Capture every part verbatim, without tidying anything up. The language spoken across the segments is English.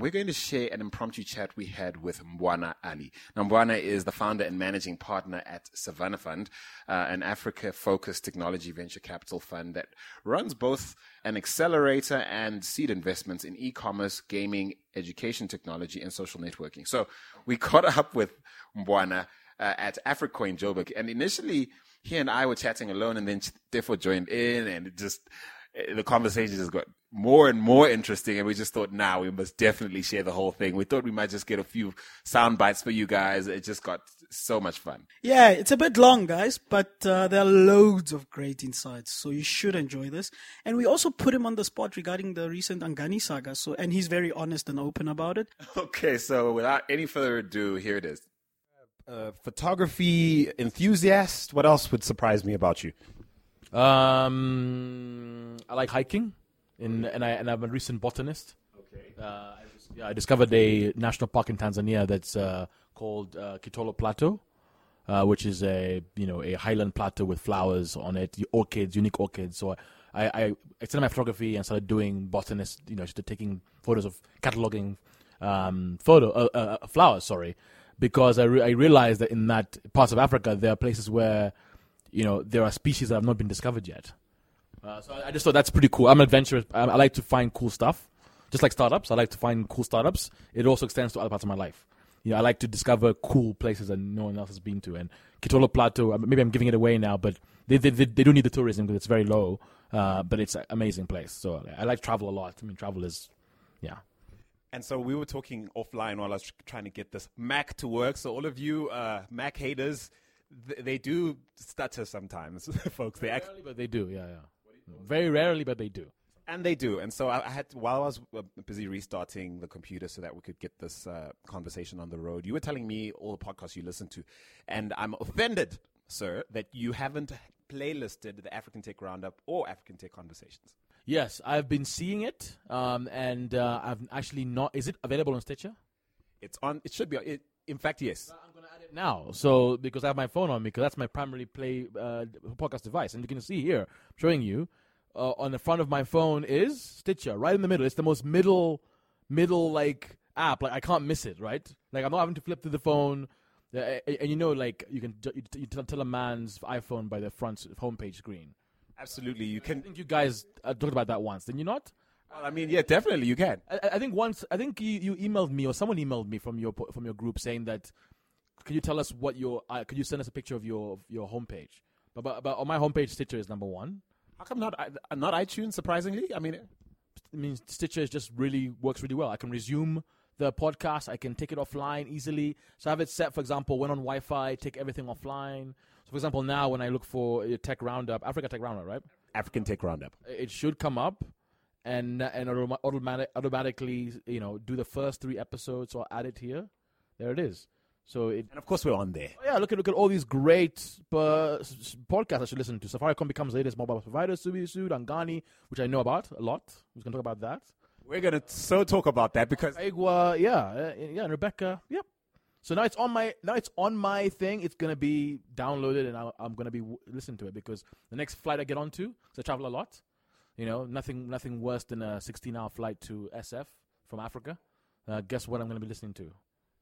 We're going to share an impromptu chat we had with Mbwana Ali. Now, Mbwana is the founder and managing partner at Savannah Fund, uh, an Africa-focused technology venture capital fund that runs both an accelerator and seed investments in e-commerce, gaming, education technology, and social networking. So we caught up with Mbwana uh, at AfriCoin Joburg. And initially, he and I were chatting alone, and then therefore joined in, and it just... the conversation just got more and more interesting, and we just thought, now nah, we must definitely share the whole thing. We thought we might just get a few sound bites for you guys. It just got so much fun. Yeah, it's a bit long, guys, but uh, there are loads of great insights, so you should enjoy this. And we also put him on the spot regarding the recent Angani saga, so and he's very honest and open about it. Okay, so without any further ado, here it is. Uh, photography enthusiast, what else would surprise me about you? Um, I like hiking, and and I and I'm a recent botanist. Okay. Uh, I, just, yeah, I discovered a national park in Tanzania that's uh, called uh, Kitolo Plateau, uh, which is a you know a highland plateau with flowers on it, orchids, unique orchids. So I I extended my photography and started doing botanist, you know, just taking photos of cataloging um photo uh, uh, flowers. Sorry, because I re- I realized that in that parts of Africa there are places where you know, there are species that have not been discovered yet. Uh, so I, I just thought that's pretty cool. I'm adventurous. I, I like to find cool stuff. Just like startups, I like to find cool startups. It also extends to other parts of my life. You know, I like to discover cool places that no one else has been to. And Kitolo Plateau, maybe I'm giving it away now, but they they, they, they do need the tourism because it's very low. Uh, but it's an amazing place. So I like travel a lot. I mean, travel is, yeah. And so we were talking offline while I was trying to get this Mac to work. So all of you uh, Mac haters, they do stutter sometimes, folks. They very act- rarely, but they do, yeah, yeah. Very rarely, but they do. And they do. And so I had, while I was busy restarting the computer so that we could get this uh, conversation on the road, you were telling me all the podcasts you listen to. And I'm offended, sir, that you haven't playlisted the African Tech Roundup or African Tech Conversations. Yes, I've been seeing it. Um, and uh, I've actually not, is it available on Stitcher? It's on, it should be. It, in fact, yes. I'm going to add it now. So, because I have my phone on me, because that's my primary play uh, podcast device. And you can see here, I'm showing you, uh, on the front of my phone is Stitcher, right in the middle. It's the most middle, middle, like, app. Like, I can't miss it, right? Like, I'm not having to flip through the phone. And, and you know, like, you can you tell a man's iPhone by the front homepage screen. Absolutely. You can. I think you guys talked about that once, didn't you not? Well, I mean, yeah, definitely you can. I, I think once, I think you, you emailed me or someone emailed me from your from your group saying that, can you tell us what your, uh, could you send us a picture of your your homepage? But, but but on my homepage, Stitcher is number one. How come not not iTunes? Surprisingly, I mean, I mean Stitcher is just really works really well. I can resume the podcast. I can take it offline easily. So I have it set. For example, when on Wi-Fi, take everything offline. So for example, now when I look for a Tech Roundup, Africa Tech Roundup, right? African Tech Roundup. It should come up. And and automatic, automatically, you know, do the first three episodes or add it here. There it is. So it, and of course we're on there. Oh yeah, look at look at all these great uh, podcasts I should listen to. Safaricom becomes the latest mobile provider. Subisu, Angani, which I know about a lot. We're gonna talk about that. We're gonna so talk about that because Igwa, yeah, yeah, and Rebecca, yep. So now it's on my now it's on my thing. It's gonna be downloaded, and I'll, I'm gonna be w- listening to it because the next flight I get onto, because I travel a lot. You know, nothing nothing worse than a sixteen-hour flight to S F from Africa. Uh, guess what I'm going to be listening to?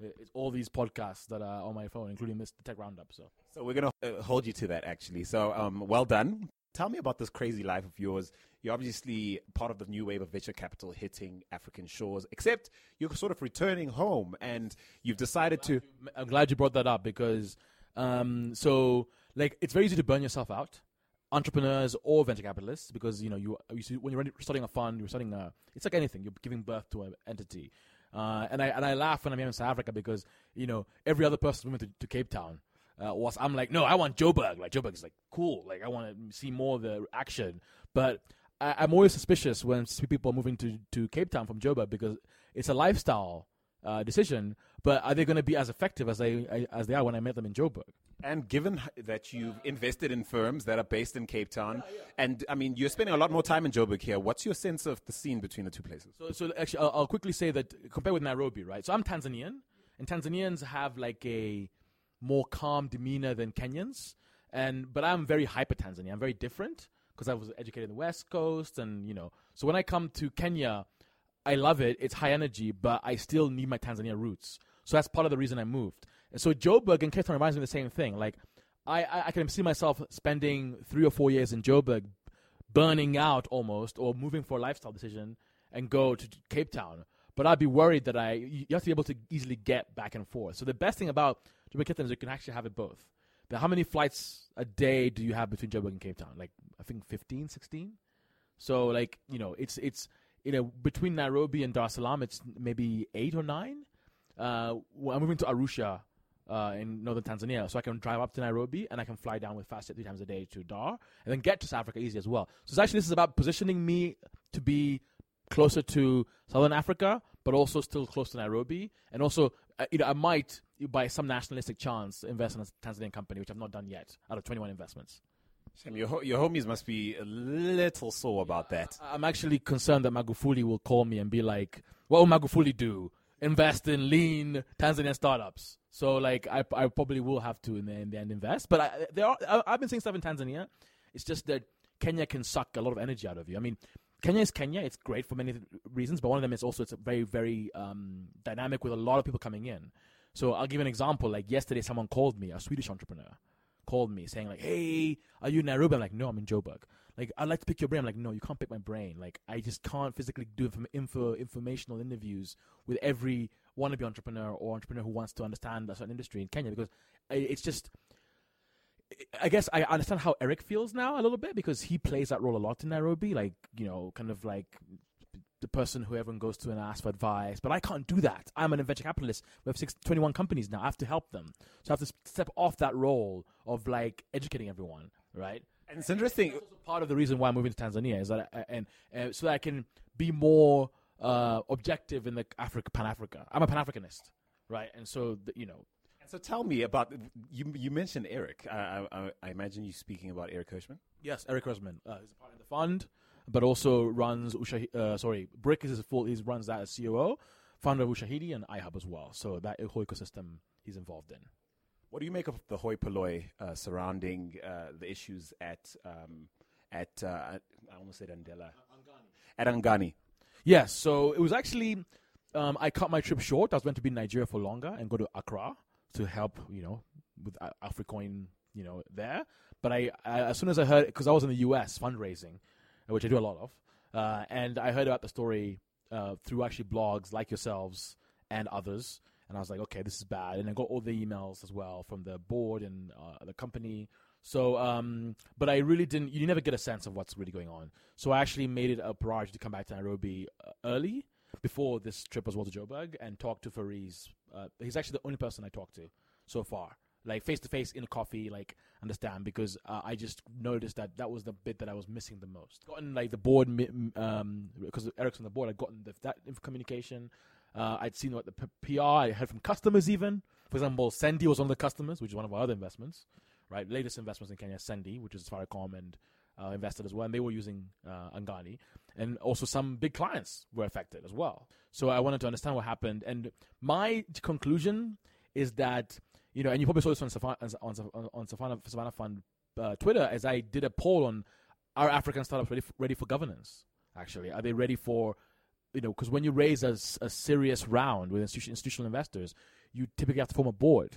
It's all these podcasts that are on my phone, including this Tech Roundup. So so we're going to uh, hold you to that, actually. So um, well done. Tell me about this crazy life of yours. You're obviously part of the new wave of venture capital hitting African shores, except you're sort of returning home, and you've decided I'm to... You, I'm glad you brought that up because, um, so, like, it's very easy to burn yourself out. Entrepreneurs or venture capitalists, because you know you, you when you're starting a fund, you're starting a. It's like anything. You're giving birth to an entity, uh, and I and I laugh when I'm here in South Africa because you know every other person's moving to, to Cape Town. Uh, whilst I'm like, no, I want Joburg. Like Joburg is like cool. Like I want to see more of the action. But I, I'm always suspicious when people are moving to, to Cape Town from Joburg because it's a lifestyle uh, decision. But are they going to be as effective as they as they are when I met them in Joburg? And given that you've invested in firms that are based in Cape Town, yeah, yeah. and I mean, you're spending a lot more time in Joburg here, what's your sense of the scene between the two places? So, so actually, I'll, I'll quickly say that compared with Nairobi, right? So I'm Tanzanian, and Tanzanians have like a more calm demeanor than Kenyans, and but I'm very hyper-Tanzanian. I'm very different because I was educated in the West Coast, and you know, so when I come to Kenya, I love it. It's high energy, but I still need my Tanzania roots. So that's part of the reason I moved. So Joburg and Cape Town reminds me of the same thing. Like, I, I, I can see myself spending three or four years in Joburg, burning out almost, or moving for a lifestyle decision and go to Cape Town. But I'd be worried that I you have to be able to easily get back and forth. So the best thing about Joburg and Cape Town is you can actually have it both. But how many flights a day do you have between Joburg and Cape Town? Like, I think fifteen, sixteen? So, like, you know, it's, it's you know, between Nairobi and Dar es Salaam, it's maybe eight or nine. Uh, well, I'm moving to Arusha uh, in northern Tanzania, so I can drive up to Nairobi and I can fly down with Fastjet three times a day to Dar, and then get to South Africa easy as well. So it's actually, this is about positioning me to be closer to southern Africa, but also still close to Nairobi. And also, uh, you know, I might, by some nationalistic chance, invest in a Tanzanian company, which I've not done yet, out of twenty-one investments. Sam, your ho- your homies must be a little sore about yeah, that. I- I'm actually concerned that Magufuli will call me and be like, what will Magufuli do? Invest in lean Tanzanian startups. So, like, I I probably will have to in the, in the end invest. But I, there are, I, I've been seeing stuff in Tanzania. It's just that Kenya can suck a lot of energy out of you. I mean, Kenya is Kenya. It's great for many th- reasons, but one of them is also it's very, very um, dynamic with a lot of people coming in. So I'll give an example. Like, yesterday someone called me, a Swedish entrepreneur, called me saying, like, hey, are you in Nairobi? I'm like, no, I'm in Joburg. Like, I'd like to pick your brain. I'm like, no, you can't pick my brain. Like, I just can't physically do info, info informational interviews with every wannabe entrepreneur or entrepreneur who wants to understand a certain industry in Kenya, because it's just, I guess I understand how Eric feels now a little bit, because he plays that role a lot in Nairobi. Like, you know, kind of like the person who everyone goes to and asks for advice. But I can't do that. I'm an venture capitalist. We have six, twenty-one companies now. I have to help them. So I have to step off that role of, like, educating everyone, right? And it's interesting. That's also part of the reason why I'm moving to Tanzania, is that I, and uh, so that I can be more uh, objective in the Africa, Pan Africa. I'm a Pan Africanist, right? And so the, you know. And so tell me about you. You mentioned Eric. I, I, I imagine you speaking about Eric Hirschman. Yes, Eric Hirschman uh, is a part of the fund, but also runs Usha. Uh, sorry, Brick is his full. He runs that as C O O, founder of Ushahidi and iHub as well. So that whole ecosystem he's involved in. What do you make of the hoi polloi uh, surrounding uh, the issues at um, at uh, I almost said Andela at Angani? Yes, so it was actually um, I cut my trip short. I was meant to be in Nigeria for longer and go to Accra to help, you know, with Africoin, you know, there. But I, I as soon as I heard, because I was in the U S fundraising, which I do a lot of, uh, and I heard about the story uh, through actually blogs like yourselves and others. And I was like, okay, this is bad. And I got all the emails as well from the board and uh, the company. So, um, but I really didn't, you never get a sense of what's really going on. So I actually made it a priority to come back to Nairobi early before this trip as well to Joburg and talk to Fariz. Uh, he's actually the only person I talked to so far, like face-to-face in a coffee, like understand, because uh, I just noticed that that was the bit that I was missing the most. Gotten like the board, um, because Eric's on the board, I'd gotten the, that communication. Uh, I'd seen what the P R, I heard from customers even. For example, Sendi was one of the customers, which is one of our other investments, right? Latest investments in Kenya, Sendi, which is Safaricom and uh, invested as well. And they were using uh, Angani. And also some big clients were affected as well. So I wanted to understand what happened. And my conclusion is that, you know, and you probably saw this on Savannah, on, on, on Savannah, Savannah Fund uh, Twitter, as I did a poll on, are African startups ready for, ready for governance, actually? Are they ready for... You know, because when you raise a, a serious round with institution, institutional investors, you typically have to form a board.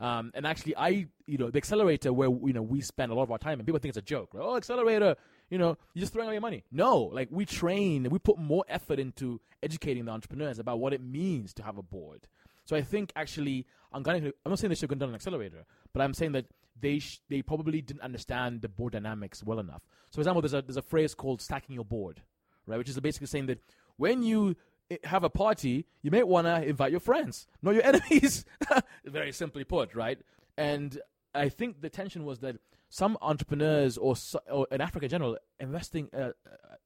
Um, and actually, I, you know, the accelerator where, you know, we spend a lot of our time, and people think it's a joke. Like, oh, accelerator, you know, you're just throwing away your money. No, like we train, we put more effort into educating the entrepreneurs about what it means to have a board. So I think actually, I'm, gonna, I'm not saying they should have done an accelerator, but I'm saying that they sh- they probably didn't understand the board dynamics well enough. So for example, there's a, there's a phrase called stacking your board, right? Which is basically saying that when you have a party, you may want to invite your friends, not your enemies, very simply put, right? And I think the tension was that some entrepreneurs or, or in Africa in general, investing, uh,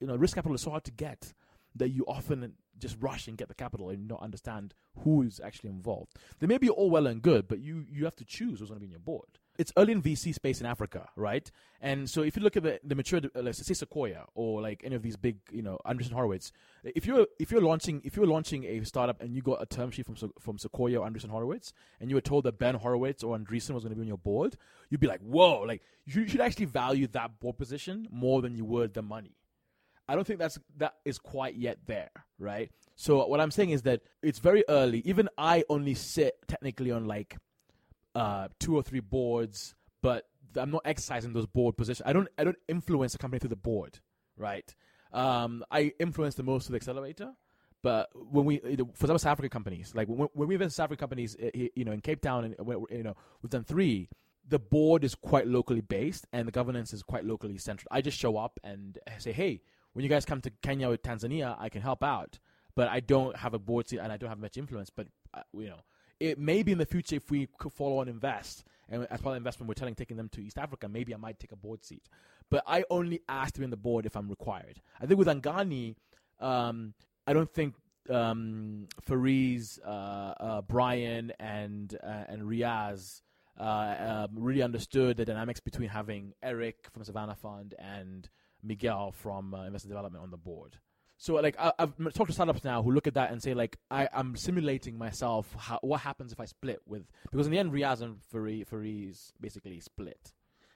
you know, risk capital is so hard to get that you often just rush and get the capital and not understand who is actually involved. They may be all well and good, but you, you have to choose who's going to be on your board. It's early in V C space in Africa, right? And so if you look at the, the mature, like, say Sequoia or like any of these big, you know, Andreessen Horowitz, if you're if you're launching if you're launching a startup and you got a term sheet from from Sequoia or Andreessen Horowitz, and you were told that Ben Horowitz or Andreessen was going to be on your board, you'd be like, whoa! Like you should actually value that board position more than you would the money. I don't think that's that is quite yet there, right? So what I'm saying is that it's very early. Even I only sit technically on like uh, two or three boards, but I'm not exercising those board positions. I don't I don't influence the company through the board, right? Um, I influence the most through the accelerator. But when we, for some South African companies, like when, when we invest in South African companies, you know, in Cape Town, and you know, we've done three. The board is quite locally based, and the governance is quite locally central. I just show up and say, hey, when you guys come to Kenya or Tanzania, I can help out. But I don't have a board seat, and I don't have much influence. But you know, it may be in the future if we could follow on invest, and as part of investment, we're telling taking them to East Africa. Maybe I might take a board seat. But I only ask to be on the board if I'm required. I think with Angani. Um, I don't think um, Fariz, uh, uh, Brian, and uh, and Riaz uh, uh, really understood the dynamics between having Eric from Savannah Fund and Miguel from uh, Investor Development on the board. So, like, I, I've talked to startups now who look at that and say, like, I, I'm simulating myself. How, what happens if I split with? Because in the end, Riaz and Fariz, Fariz basically split,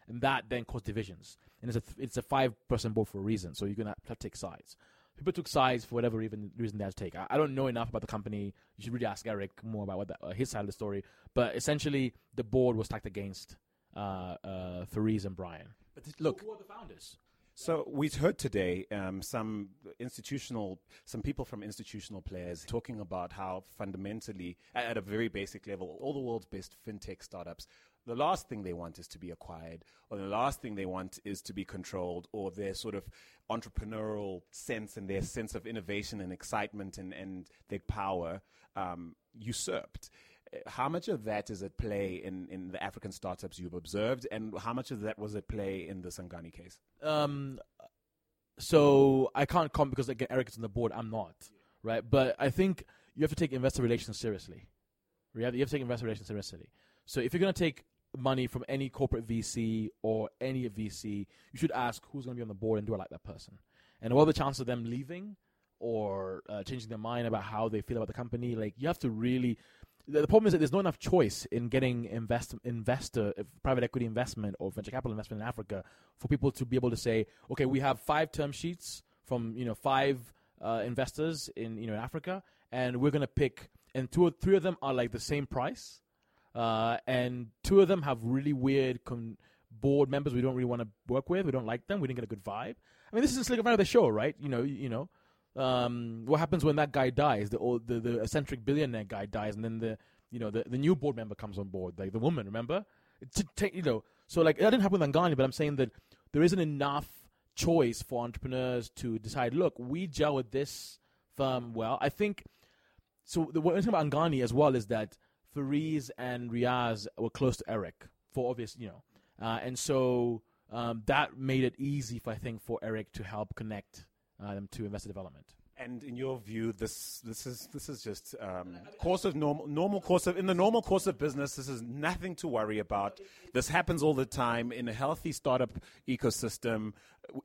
and that then caused divisions. And it's a th- it's a five-person board for a reason. So you're gonna have to take sides. People took sides for whatever even reason they had to take. I, I don't know enough about the company. You should really ask Eric more about what the, uh, his side of the story. But essentially, the board was stacked against uh, uh, Fariz and Brian. But this, look, who, who are the founders? So we've heard today um, some institutional, some people from institutional players talking about how fundamentally, at a very basic level, all the world's best fintech startups, the last thing they want is to be acquired, or the last thing they want is to be controlled, or their sort of entrepreneurial sense and their sense of innovation and excitement and, and their power um, usurped. How much of that is at play in, in the African startups you've observed, and how much of that was at play in the Sangani case? Um, so I can't comment because, again, Eric is on the board. I'm not, yeah. Right? But I think you have to take investor relations seriously. You have, you have to take investor relations seriously. So if you're going to take money from any corporate V C or any V C, you should ask who's going to be on the board and do I like that person? And what are the chances of them leaving or uh, changing their mind about how they feel about the company? Like, you have to really... The problem is that there's not enough choice in getting invest, investor, private equity investment or venture capital investment in Africa for people to be able to say, okay, we have five term sheets from, you know, five uh, investors in, you know, in Africa, and we're going to pick, and two or three of them are like the same price, uh, and two of them have really weird con- board members we don't really want to work with, we don't like them, we didn't get a good vibe. I mean, this is in Silicon Valley, the show, right? You know, you know. Um, what happens when that guy dies? The, old, the the eccentric billionaire guy dies, and then the you know the, the new board member comes on board, like the woman. Remember, t- t- you know. So like that didn't happen with Angani, but I'm saying that there isn't enough choice for entrepreneurs to decide. Look, we gel with this firm well. I think so. The one thing about Angani as well is that Fariz and Riaz were close to Eric for obvious, you know, uh, and so um, that made it easy, for, I think, for Eric to help connect. Um, to investor development. And in your view, this this is this is just um, course of normal normal course of in the normal course of business. This is nothing to worry about. This happens all the time in a healthy startup ecosystem.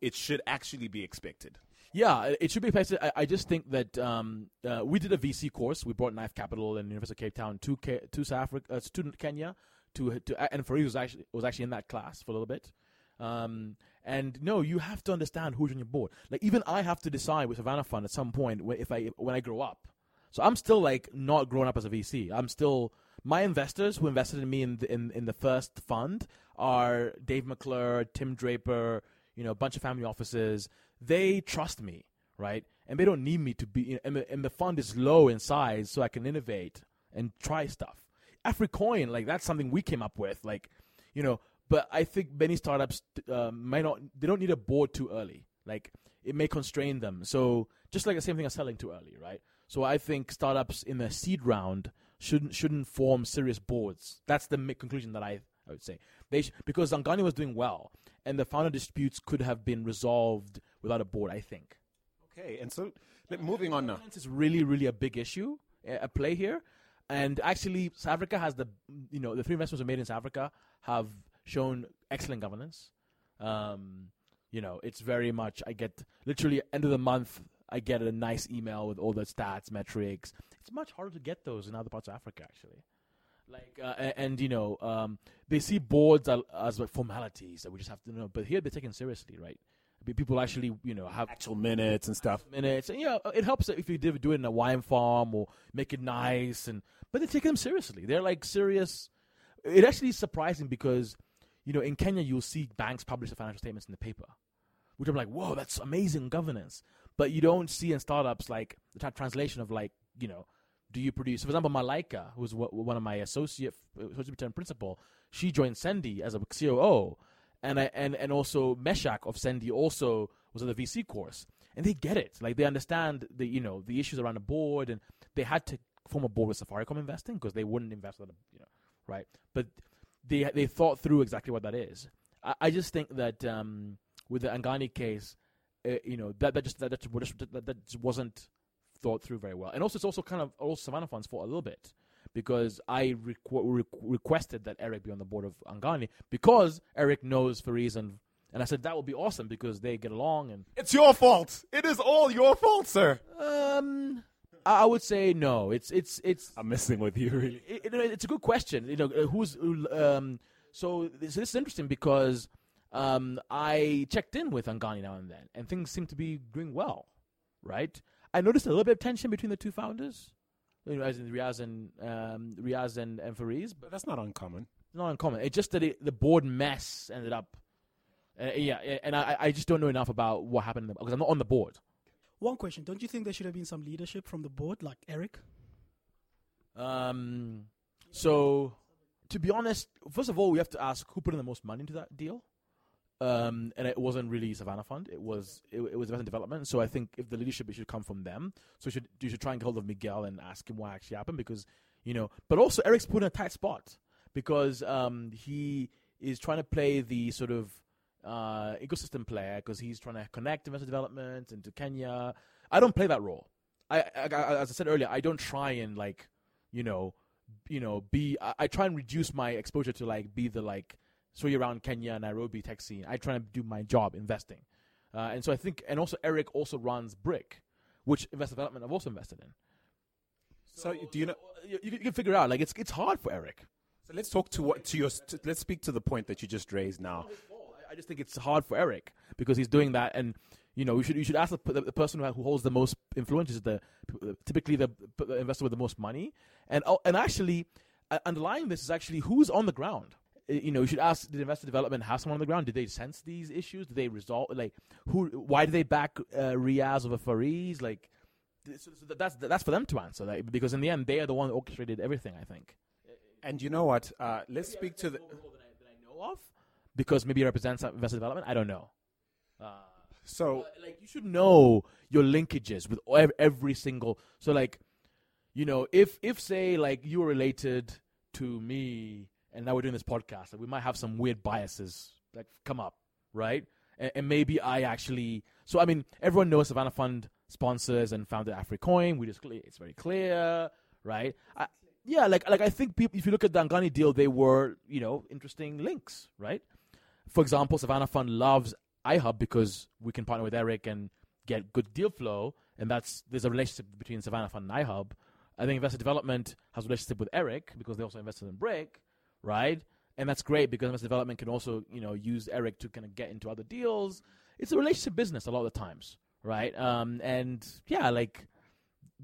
It should actually be expected. Yeah, it should be expected. I, I just think that um, uh, we did a V C course. We brought Knife Capital and University of Cape Town to K- to South Africa, uh, to Kenya, to to and Fariz was actually was actually in that class for a little bit. Um, and no, you have to understand who's on your board. Like, even I have to decide with Savannah Fund at some point wh- if I when I grow up. So I'm still like not grown up as a V C. I'm still my investors who invested in me in the, in, in the first fund are Dave McClure, Tim Draper, you know, a bunch of family offices. They trust me, right? And they don't need me to be. You know, and, the, and the fund is low in size, so I can innovate and try stuff. Africoin, like that's something we came up with, like, you know. But I think many startups uh, might not, they don't need a board too early. Like, it may constrain them. So just like the same thing as selling too early, right? So I think startups in the seed round shouldn't shouldn't form serious boards. That's the mi- conclusion that I, I would say. They sh- because Zangani was doing well, and the founder disputes could have been resolved without a board, I think. Okay, and so let, moving on now. Finance is really, really a big issue at play here. And actually, South Africa has the, you know, the three investments we made in South Africa have shown excellent governance. Um, you know, it's very much, I get literally end of the month, I get a nice email with all the stats, metrics. It's much harder to get those in other parts of Africa, actually. Like, uh, and, and, you know, um, they see boards as, as like formalities that we just have to know. But here they're taken seriously, right? people actually, you know, have actual minutes and stuff. Minutes, and you know, it helps if you do it in a wine farm or make it nice. And but they take them seriously. They're like serious. It actually is surprising because, you know, in Kenya you'll see banks publish their financial statements in the paper, which I'm like, whoa, that's amazing governance. But you don't see in startups like the translation of like, you know, do you produce? For example, Malaika, who's one of my associate, associate principal, she joined Sendi as a C O O. And I, and and also Meshach of Sendi also was on the V C course, and they get it. Like they understand the you know the issues around the board, and they had to form a board with Safaricom investing because they wouldn't invest without a, you know right. But they they thought through exactly what that is. I, I just think that um, with the Angani case, uh, you know that that just that that, that that just wasn't thought through very well. And also it's also kind of also Savannah Fund's fault a little bit. Because I requ- re- requested that Eric be on the board of Angani because Eric knows Fariz, and, and I said that would be awesome because they get along. And it's your fault. It is all your fault, sir. Um, I would say no. It's it's it's. I'm messing with you, really. It, it, it's a good question. You know, who's um. So this, this is interesting because um I checked in with Angani now and then, and things seem to be doing well, right? I noticed a little bit of tension between the two founders. As in Riaz and um, Riaz and, and Fariz, but that's not uncommon. Not uncommon. It's just that it, the board mess ended up. Uh, yeah, and I, I just don't know enough about what happened because I'm not on the board. One question: don't you think there should have been some leadership from the board, like Eric? Um. So, to be honest, first of all, we have to ask who put in the most money into that deal. Um, and it wasn't really Savannah Fund. It was it, it was investment development. So I think if the leadership, it should come from them. So you should you should try and get hold of Miguel and ask him what actually happened because you know. But also Eric's put in a tight spot because um, he is trying to play the sort of uh, ecosystem player because he's trying to connect investment development into Kenya. I don't play that role. I, I, I as I said earlier, I don't try and like you know you know be. I, I try and reduce my exposure to like be the like. So you're around Kenya, Nairobi, tech scene. I try to do my job investing. Uh, and so I think, and also Eric also runs Brick, which investment development I've also invested in. So, so do you know? You, you can figure out, like, it's it's hard for Eric. So let's talk to what, to your, to, let's speak to the point that you just raised now. I just think it's hard for Eric because he's doing that. And, you know, you should you should ask the, the person who holds the most influence is the, typically the, the investor with the most money. And, and actually, uh, underlying this is actually who's on the ground. You know, you should ask: did investor development have someone on the ground? Did they sense these issues? Did they resolve? Like, who? Why did they back uh, Riaz over Fariz? Like, so, so that's that's for them to answer. Like, because in the end, they are the one who orchestrated everything. I think. And you know what? Uh, let's maybe speak to the that I, that I know of, because maybe it represents investor development. I don't know. Uh, so, uh, like, you should know your linkages with every single. So, like, you know, if if say like you were related to me. And now we're doing this podcast, like we might have some weird biases like come up, right? And, and maybe I actually... So, I mean, everyone knows Savannah Fund sponsors and founded AfriCoin. We just It's very clear, right? I, yeah, like like I think people, if you look at the Angani deal, they were, you know, interesting links, right? For example, Savannah Fund loves iHub because we can partner with Eric and get good deal flow. And that's there's a relationship between Savannah Fund and iHub. I think Investor Development has a relationship with Eric because they also invested in Brick. Right, and that's great because investment development can also, you know, use Eric to kind of get into other deals. It's a relationship business a lot of the times, right? Um, and yeah, like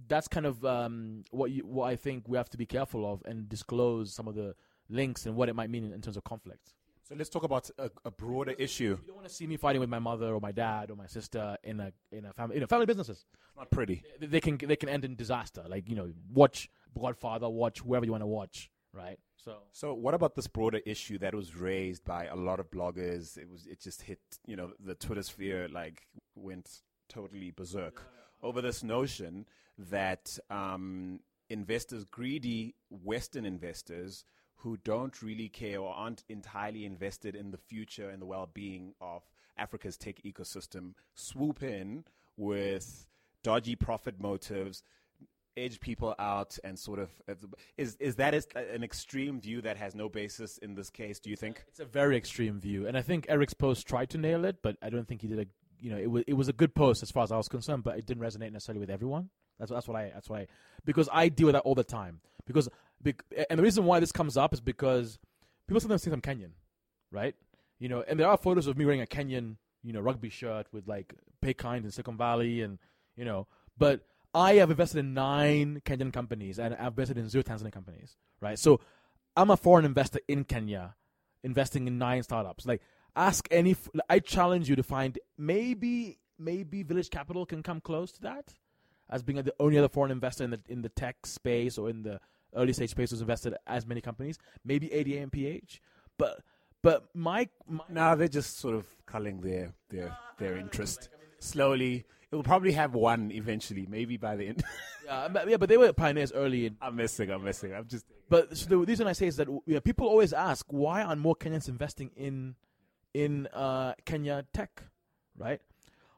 that's kind of um, what you, what I think we have to be careful of and disclose some of the links and what it might mean in, in terms of conflict. So let's talk about a, a broader issue. You don't want to see me fighting with my mother or my dad or my sister in a in a family, you know, family businesses. Not pretty. They, they can they can end in disaster. Like you know, watch Godfather, watch whoever you want to watch, right? So. so what about this broader issue that was raised by a lot of bloggers? It was it just hit, you know, the Twitter sphere like went totally berserk yeah, yeah. over this notion that um, investors, greedy Western investors who don't really care or aren't entirely invested in the future and the well-being of Africa's tech ecosystem swoop in with dodgy profit motives, edge people out and sort of is is that an extreme view that has no basis in this case? Do you think it's a very extreme view? And I think Eric's post tried to nail it, but I don't think he did. A you know, it was it was a good post as far as I was concerned, but it didn't resonate necessarily with everyone. That's that's what I that's why because I deal with that all the time. Because and the reason why this comes up is because people sometimes think I'm Kenyan, right? You know, and there are photos of me wearing a Kenyan you know, rugby shirt with like Paykind and Silicon Valley and, you know, but I have invested in nine Kenyan companies and I've invested in zero Tanzanian companies, right? So I'm a foreign investor in Kenya, investing in nine startups. Like, ask any, I challenge you to find, maybe, maybe Village Capital can come close to that as being the only other foreign investor in the in the tech space or in the early stage space who's invested as many companies, maybe A D A and P H, but but my, my now they're just sort of culling their their their interest slowly. It will probably have one eventually, maybe by the end. yeah, but, yeah, but they were pioneers early. In, I'm messing, I'm messing. I'm just. But so the reason I say is that you know, people always ask, why aren't more Kenyans investing in in uh, Kenya tech, right?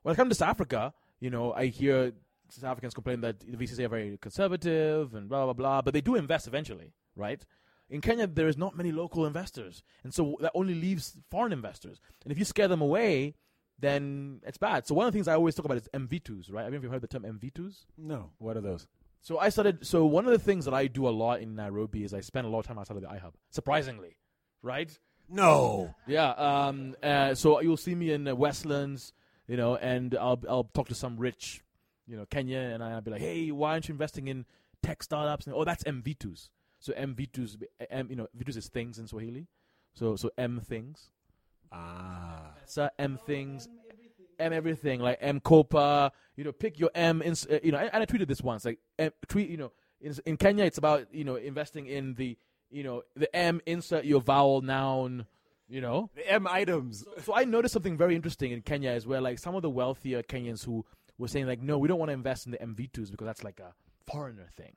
When I come to South Africa, you know, I hear South Africans complain that the V Cs are very conservative and blah, blah, blah, but they do invest eventually, right? In Kenya, there is not many local investors, and so that only leaves foreign investors. And if you scare them away, then it's bad. So one of the things I always talk about is M V twos, right? I mean, have you heard the term M V twos? No. What are those? So I started, so one of the things that I do a lot in Nairobi is I spend a lot of time outside of the iHub, surprisingly, right? No. Yeah. Um, uh, so you'll see me in uh, Westlands, you know, and I'll I'll talk to some rich, you know, Kenya, and I'll be like, hey, why aren't you investing in tech startups? And, oh, that's M V twos. So M V twos, M, you know, V twos is things in Swahili. So so M things. Ah. So M things, oh, M, everything. M everything, like M Kopa, you know, pick your M, in, uh, you know, and, and I tweeted this once, like, M, tweet, you know, in, in Kenya, it's about, you know, investing in the, you know, the M, insert your vowel noun, you know. The M items. So, so I noticed something very interesting in Kenya is where, like, some of the wealthier Kenyans who were saying, like, no, we don't want to invest in the M V twos because that's, like, a foreigner thing.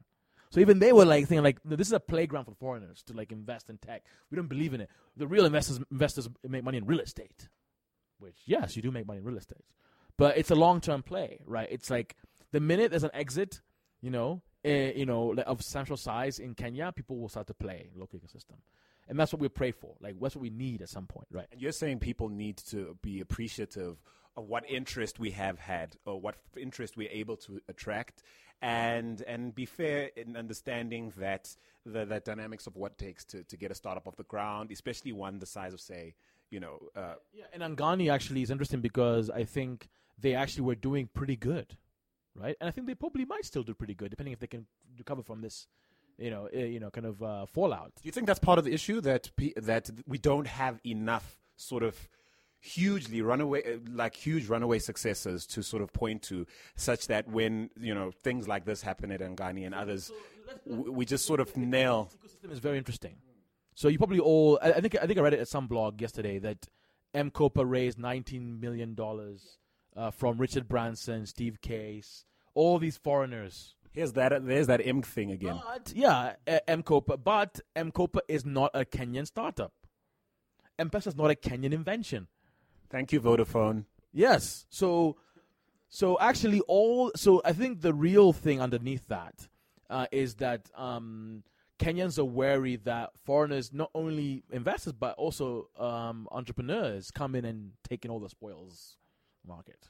So even they were, like, thinking, like, no, this is a playground for foreigners to, like, invest in tech. We don't believe in it. The real investors investors make money in real estate, which, yes, you do make money in real estate. But it's a long-term play, right? It's, like, the minute there's an exit, you know, uh, you know, of central size in Kenya, people will start to play local ecosystem. And that's what we pray for. Like, that's what we need at some point, right? And you're saying people need to be appreciative of what interest we have had or what interest we're able to attract and and be fair in understanding that the, the dynamics of what it takes to, to get a startup off the ground, especially one the size of, say, you know... Uh, yeah, and Angani actually is interesting because I think they actually were doing pretty good, right? And I think they probably might still do pretty good, depending if they can recover from this, you know, uh, you know, kind of uh, fallout. Do you think that's part of the issue, that p- that we don't have enough sort of... hugely runaway, like huge runaway successes to sort of point to, such that when, you know, things like this happen at Angani and others, so let's, let's, we just sort of nail. The ecosystem is very interesting. So you probably all, I, I think I think I read it at some blog yesterday that M-Copa raised nineteen million dollars uh, from Richard Branson, Steve Case, all these foreigners. Here's that, there's that M thing again. But, yeah, M-Copa, but M-Copa is not a Kenyan startup. M-Pesa is not a Kenyan invention. Thank you, Vodafone. Yes. So so actually all so I think the real thing underneath that uh, is that um, Kenyans are wary that foreigners, not only investors but also um, entrepreneurs, come in and take in all the spoils market.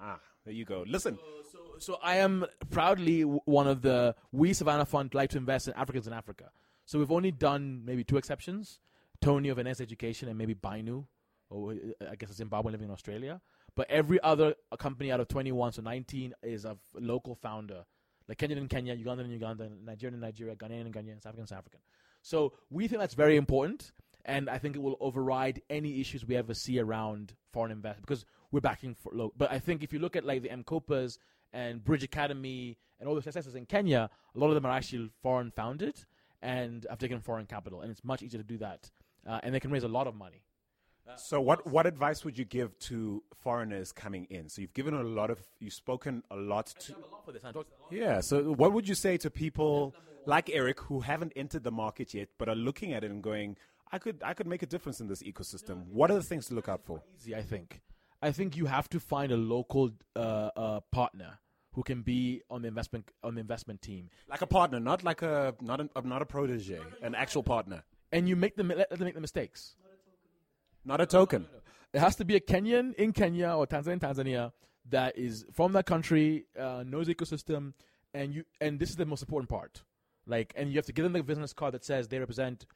Ah, there you go. Listen. So, so, so I am proudly one of the we Savannah Fund like to invest in Africans in Africa. So we've only done maybe two exceptions, Tony of N S Education and maybe Bainu. Or I guess a Zimbabwean living in Australia. But every other company out of twenty-one, so nineteen, is a local founder. Like Kenyan in Kenya, Ugandan in Uganda, Nigerian in Nigeria, Ghanaian in Ghana, South African in South Africa. So we think that's very important, and I think it will override any issues we ever see around foreign investment because we're backing for low. But I think if you look at like the M-Copas and Bridge Academy and all the successes in Kenya, a lot of them are actually foreign founded and have taken foreign capital, and it's much easier to do that. Uh, and they can raise a lot of money. So what, what advice would you give to foreigners coming in? So you've given a lot of, you've spoken a lot to. Yeah, so what would you say to people like Eric who haven't entered the market yet but are looking at it and going, I could I could make a difference in this ecosystem. What are the things to look out for? Easy, I think. I think you have to find a local uh, uh, partner who can be on the investment on the investment team. Like a partner, not like a not a, not a protege, an actual partner. And you make them let them make the mistakes. Not a token. No, no, no. It has to be a Kenyan in Kenya or Tanzania in Tanzania that is from that country, uh, knows the ecosystem, and you. And this is the most important part. Like, and you have to give them the business card that says they represent,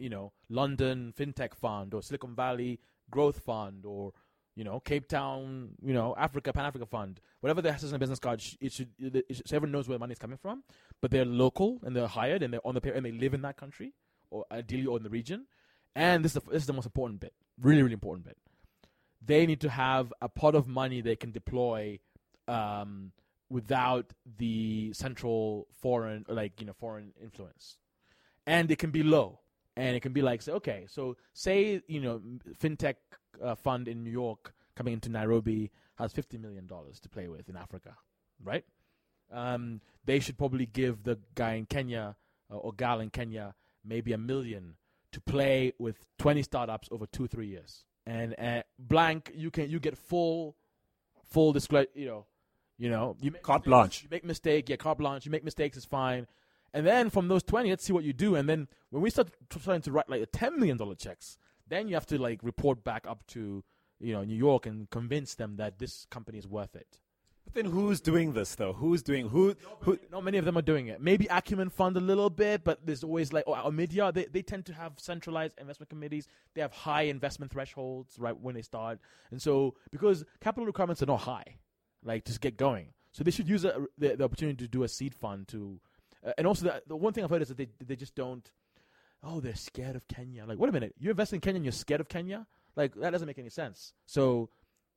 you know, London FinTech Fund or Silicon Valley Growth Fund or you know, Cape Town, you know, Africa, Pan Africa Fund, whatever that says on a business card, it should, it should so everyone knows where the money is coming from. But they're local and they're hired and they're on the pay- and they live in that country or ideally or in the region. And this is the, this is the most important bit, really, really important bit. They need to have a pot of money they can deploy um, without the central foreign, like you know, foreign influence, and it can be low. And it can be like, say, okay, so say, you know, fintech uh, fund in New York coming into Nairobi has fifty million dollars to play with in Africa, right? Um, they should probably give the guy in Kenya uh, or gal in Kenya maybe a million to play with twenty startups over two, three years. And uh, blank, you can you get full, full disclosure, you know, you know, you make carte blanche, you make mistake, yeah, carte blanche, you make mistakes, it's fine. And then from those twenty, let's see what you do. And then when we start trying to write like a ten million dollars checks, then you have to like report back up to, you know, New York and convince them that this company is worth it. But then who's doing this though? Who's doing who? who? Not many of them are doing it. Maybe Acumen Fund a little bit, but there's always like, or Omidyar, they, they tend to have centralized investment committees. They have high investment thresholds right when they start. And so because capital requirements are not high, like just get going. So they should use a, the, the opportunity to do a seed fund to, Uh, and also, the, the one thing I've heard is that they they just don't, oh, they're scared of Kenya. Like, wait a minute, you invest in Kenya and you're scared of Kenya? Like, that doesn't make any sense. So,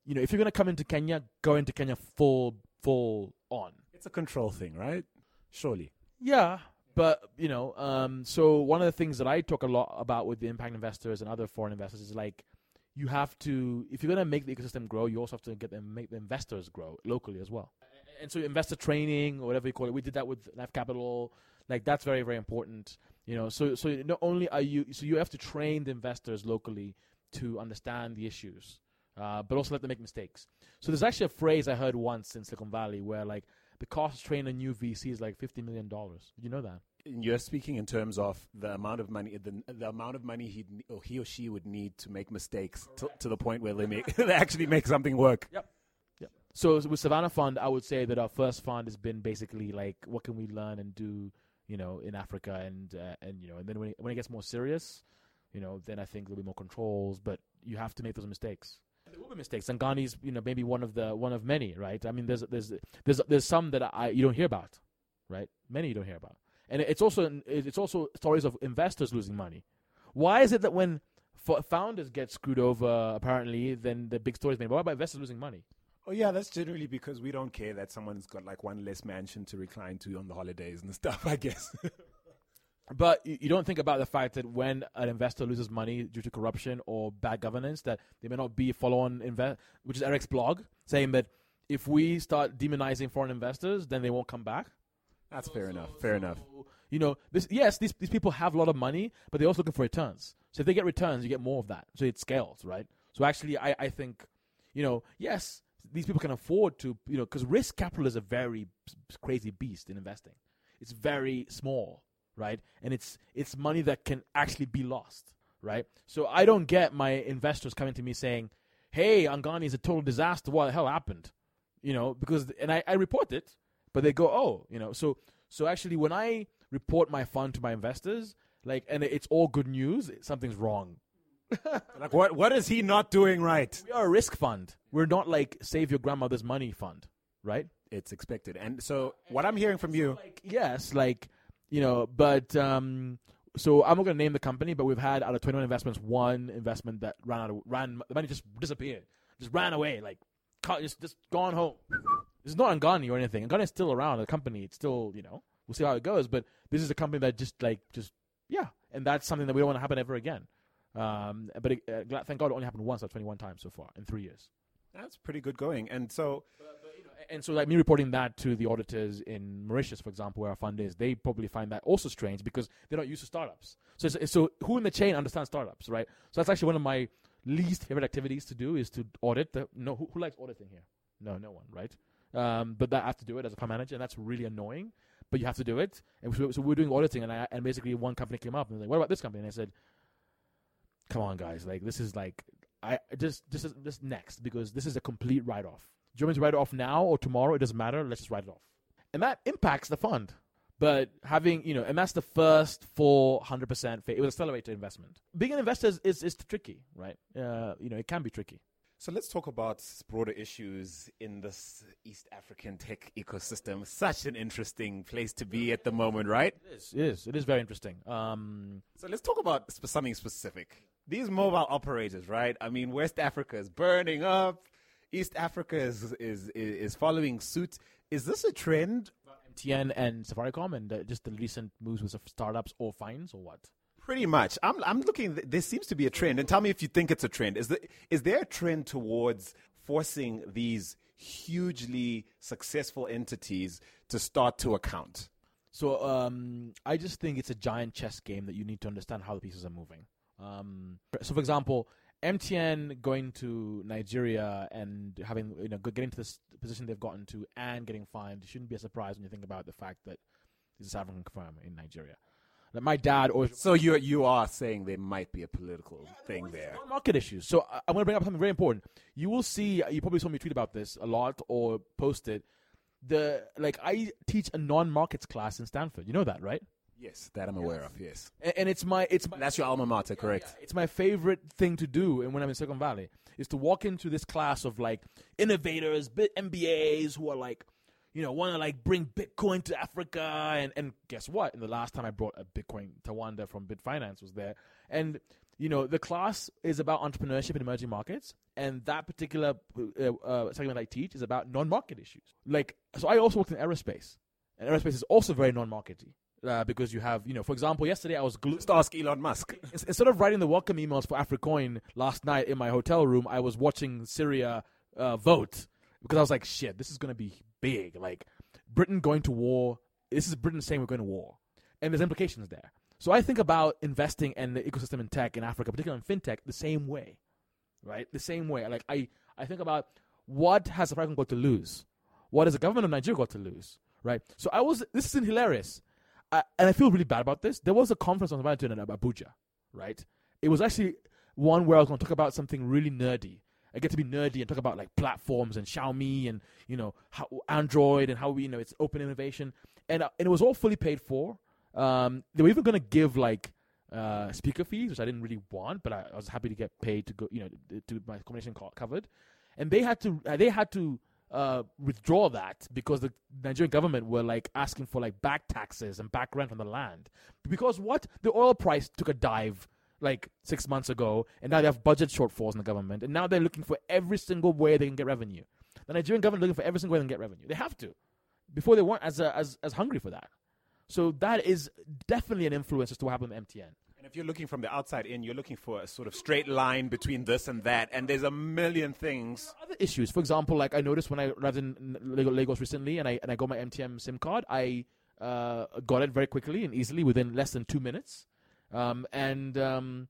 you know, if you're going to come into Kenya, go into Kenya full, full on. It's a control thing, right? Surely. Yeah, but, you know, um, so one of the things that I talk a lot about with the impact investors and other foreign investors is like, you have to, if you're going to make the ecosystem grow, you also have to get them, make the investors grow locally as well. And so investor training or whatever you call it, we did that with Life Capital. Like that's very, very important, you know. So, so not only are you, so you have to train the investors locally to understand the issues, uh, but also let them make mistakes. So there's actually a phrase I heard once in Silicon Valley where like the cost to train a new V C is like fifty million dollars. You know that. You're speaking in terms of the amount of money, the, the amount of money he or he or she would need to make mistakes t- to the point where they make they actually make something work. Yep. So with Savannah Fund, I would say that our first fund has been basically like, what can we learn and do, you know, in Africa, and uh, and you know, and then when it, when it gets more serious, you know, then I think there'll be more controls, but you have to make those mistakes. There will be mistakes, and Ghani's, you know, maybe one of the one of many, right? I mean, there's there's there's there's some that I you don't hear about, right? Many you don't hear about, and it's also it's also stories of investors losing money. Why is it that when founders get screwed over, apparently, then the big stories made? Why about investors losing money? Oh, yeah, that's generally because we don't care that someone's got, like, one less mansion to recline to on the holidays and stuff, I guess. But you don't think about the fact that when an investor loses money due to corruption or bad governance, that there may not be follow-on invest, which is Eric's blog, saying that if we start demonizing foreign investors, then they won't come back. That's fair enough, fair enough. You know, this, yes, these these people have a lot of money, but they're also looking for returns. So if they get returns, you get more of that. So it scales, right? So actually, I, I think, you know, yes, these people can afford to, you know, because risk capital is a very crazy beast in investing. It's very small, right? And it's it's money that can actually be lost, right? So I don't get my investors coming to me saying, hey, Angani is a total disaster. What the hell happened? You know, because, and I, I report it, but they go, oh, you know. So so actually when I report my fund to my investors, like, and it's all good news, something's wrong. Like what? What is he not doing right? We are a risk fund. We're not like save your grandmother's money fund, right? It's expected. And so what I'm hearing from you, like, yes, like you know, but um, so I'm not going to name the company, but we've had out of twenty-one investments, one investment that ran out of ran the money just disappeared, just ran away, like just just gone home. It's not Angani or anything. Angani is still around. The company, it's still, you know, we'll see how it goes. But this is a company that just like just yeah, and that's something that we don't want to happen ever again. Um, but it, uh, thank God it only happened once or twenty-one times so far in three years. That's pretty good going. And so, but, but, you know, and so like me reporting that to the auditors in Mauritius, for example, where our fund is, they probably find that also strange because they're not used to startups. So, it's, it's, so who in the chain understands startups, right? So that's actually one of my least favorite activities to do is to audit. The, no, who, who likes auditing here? No, no one, right? Um, but that, I have to do it as a fund manager, and that's really annoying. But you have to do it. And so, so we're doing auditing, and I, and basically one company came up and was like, "What about this company?" And I said, come on, guys! Like this is like I just this is this next because this is a complete write-off. Do you want me to write it off now or tomorrow? It doesn't matter. Let's just write it off, and that impacts the fund. But having you know, and that's the first full hundred percent. It was accelerator investment. Being an investor is is, is tricky, right? Uh, you know, it can be tricky. So let's talk about broader issues in this East African tech ecosystem. Such an interesting place to be at the moment, right? It is. It is, it is very interesting. Um, so let's talk about something specific. These mobile operators, right? I mean, West Africa is burning up. East Africa is is, is following suit. Is this a trend? M T N and Safaricom and uh, just the recent moves with startups or fines or what? Pretty much. I'm I'm looking. There seems to be a trend, and tell me if you think it's a trend. Is the is there a trend towards forcing these hugely successful entities to start to account? So um, I just think it's a giant chess game that you need to understand how the pieces are moving. Um, so, for example, M T N going to Nigeria and having you know getting to this position they've gotten to and getting fined shouldn't be a surprise when you think about the fact that this is a South African firm in Nigeria. Like my dad always. So you you are saying there might be a political yeah, thing there. Market issues. So I'm going to bring up something very important. You will see. You probably saw me tweet about this a lot or post it. The like I teach a non-markets class in Stanford. You know that, right? Yes, that I'm aware yes. of, yes. And, and it's my... it's my, That's your alma mater, correct? Yeah, it's my favorite thing to do and when I'm in Silicon Valley is to walk into this class of, like, innovators, M B As who are, like, you know, want to, like, bring Bitcoin to Africa. And, and guess what? And the last time I brought a Bitcoin, Tawanda from BitFinance was there. And, you know, the class is about entrepreneurship in emerging markets. And that particular uh, uh, segment I teach is about non-market issues. Like, so I also worked in aerospace. And aerospace is also very non-markety. Uh, because you have, you know, for example, yesterday I was... Glu- Just ask Elon Musk. Instead of writing the welcome emails for AfriCoin last night in my hotel room, I was watching Syria uh, vote because I was like, shit, this is going to be big. Like, Britain going to war. This is Britain saying we're going to war. And there's implications there. So I think about investing and the ecosystem in tech in Africa, particularly in fintech, the same way, right? The same way. Like, I, I think about what has Africa got to lose? What has the government of Nigeria got to lose, right? So I was... This isn't hilarious. I, and I feel really bad about this. There was a conference on the internet in Abuja, right? It was actually one where I was going to talk about something really nerdy. I get to be nerdy and talk about like platforms and Xiaomi and you know how Android and how we you know it's open innovation, and uh, and it was all fully paid for. Um, they were even going to give like uh, speaker fees, which I didn't really want, but I, I was happy to get paid to go you know to my accommodation covered, and they had to uh, they had to. Uh, withdraw that because the Nigerian government were like asking for like back taxes and back rent on the land because what the oil price took a dive like six months ago and now they have budget shortfalls in the government and now they're looking for every single way they can get revenue. The Nigerian government looking for every single way they can get revenue. They have to before they weren't as uh, as as hungry for that. So that is definitely an influence as to what happened with M T N. If you're looking from the outside in, you're looking for a sort of straight line between this and that, and there's a million things. Other issues, for example, like I noticed when I arrived in Lagos recently, and I and I got my M T N SIM card, I uh, got it very quickly and easily within less than two minutes, um, and um,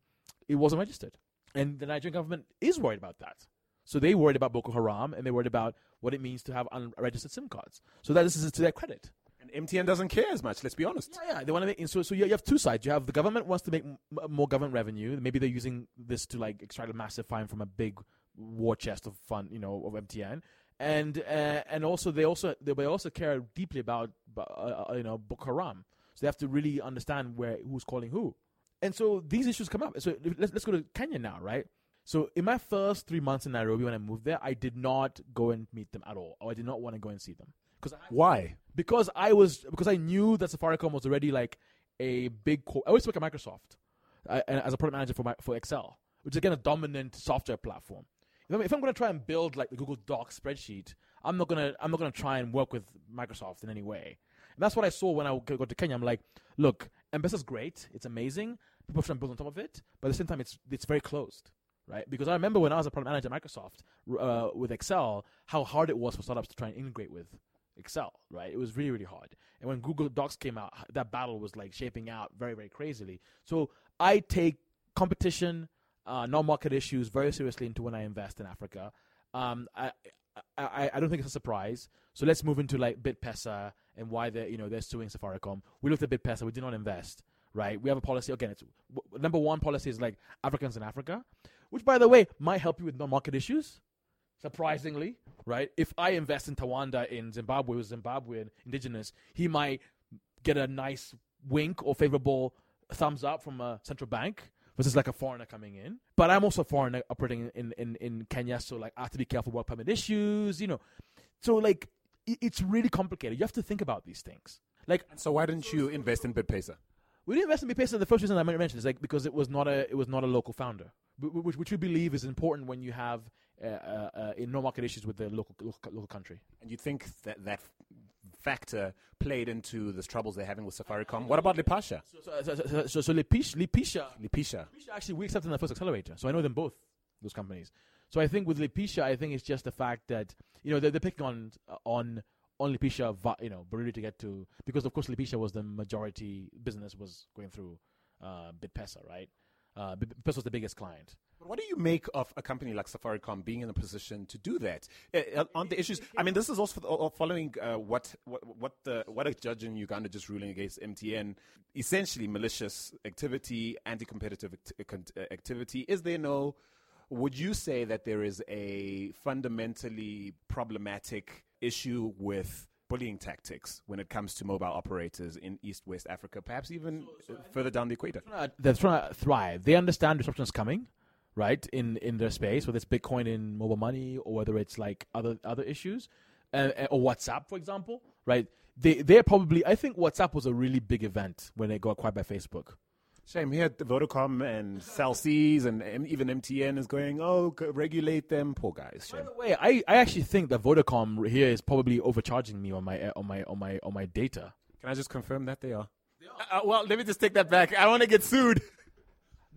it wasn't registered. And the Nigerian government is worried about that, so they worried about Boko Haram and they worried about what it means to have unregistered SIM cards. So that this is to their credit. And M T N doesn't care as much, let's be honest. Yeah, yeah. They want to make, so, so you have two sides. You have the government wants to make m- more government revenue. Maybe they're using this to like extract a massive fine from a big war chest of fund, you know, of M T N. And uh, and also they also they, they also care deeply about uh, you know Boko Haram. So they have to really understand where who's calling who. And so these issues come up. So let's let's go to Kenya now, right? So in my first three months in Nairobi when I moved there, I did not go and meet them at all. Or I did not want to go and see them. I, Why? Because I was because I knew that Safaricom was already like a big. Co- I always work at Microsoft uh, and as a product manager for my, for Excel, which is again a dominant software platform. If I'm, if I'm going to try and build like the Google Docs spreadsheet, I'm not gonna I'm not gonna try and work with Microsoft in any way. And that's what I saw when I got to Kenya. I'm like, look, Mbesa's great, it's amazing. People should build on top of it, but at the same time, it's it's very closed. Right, because I remember when I was a product manager at Microsoft uh, with Excel, how hard it was for startups to try and integrate with Excel, right? It was really, really hard. And when Google Docs came out, that battle was like shaping out very, very crazily. So I take competition, uh, non-market issues very seriously into when I invest in Africa. Um, I, I I don't think it's a surprise. So let's move into like BitPesa and why they're, you know, they're suing Safaricom. We looked at BitPesa. We did not invest, right? We have a policy. Again, it's w- number one policy is like Africans in Africa, which by the way, might help you with non-market issues. Surprisingly, right? If I invest in Tawanda in Zimbabwe with Zimbabwean indigenous, he might get a nice wink or favorable thumbs up from a central bank versus like a foreigner coming in. But I'm also a foreigner operating in, in, in Kenya, so like I have to be careful about permit issues, you know. So like it, it's really complicated. You have to think about these things. Like, so why didn't you invest in BitPesa? We didn't invest in BitPesa. The first reason I mentioned is like because it was not a it was not a local founder, which which we believe is important when you have uh, uh, in no market issues with the local, local local country. And you think that that factor played into the troubles they're having with Safaricom? What about Lipisha? So so, so, so, so, so Lipisha, Lipisha, Lipisha. Lipisha actually we accepted in the first accelerator, so I know them both, those companies. So I think with Lipisha, I think it's just the fact that you know they're, they're picking on uh, on. on Lipisha, you know, Burundi to get to, because of course Lipisha was the majority business was going through uh, BitPesa, right? Uh, BitPesa was the biggest client. But what do you make of a company like Safaricom being in a position to do that? Uh, on the issues, I mean, this is also following uh, what what what, the, what a judge in Uganda just ruling against M T N, essentially malicious activity, anti-competitive activity. Is there no, would you say that there is a fundamentally problematic issue with bullying tactics when it comes to mobile operators in East West Africa, perhaps even so, so further down the equator? They're trying to thrive. They understand disruption is coming, right, in, in their space, whether it's Bitcoin in mobile money or whether it's like other other issues, uh, or WhatsApp, for example, right? They, they're probably, I think WhatsApp was a really big event when it got acquired by Facebook. Shame here, Vodacom and Cell C's and even M T N is going, oh, regulate them, poor guys. Shame. By the way, I, I actually think that Vodacom here is probably overcharging me on my on my on my on my data. Can I just confirm that they are? They are. Uh, well, let me just take that back. I want to get sued.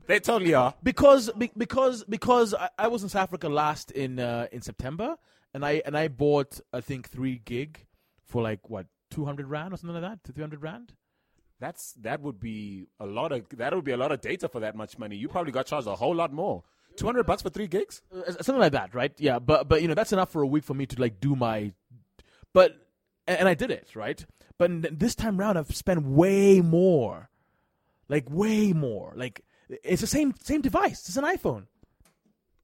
They totally are. Because because because I, I was in South Africa last in uh, in September, and I and I bought I think three gig for like what two hundred rand or something like that, to three hundred rand. That's that would be a lot of that would be a lot of data for that much money. You probably got charged a whole lot more. Two hundred bucks for three gigs, uh, something like that, right? Yeah, but but you know that's enough for a week for me to like do my, but and I did it right. But this time round, I've spent way more, like way more. Like it's the same same device. It's an iPhone.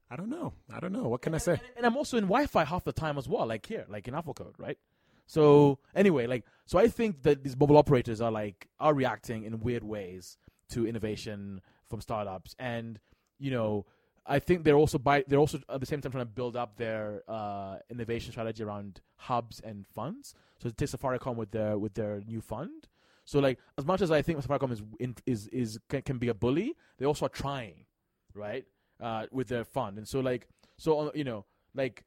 I don't know. I don't know. What can and, I say? And, and I'm also in Wi-Fi half the time as well. Like here, like in AfroCode, right? So anyway, like so I think that these mobile operators are like are reacting in weird ways to innovation from startups, and you know I think they're also by they're also at the same time trying to build up their uh, innovation strategy around hubs and funds. So it takes Safaricom with their with their new fund. So like as much as I think Safaricom is in, is is can, can be a bully, they also are trying, right, uh, with their fund. And so like so you know like.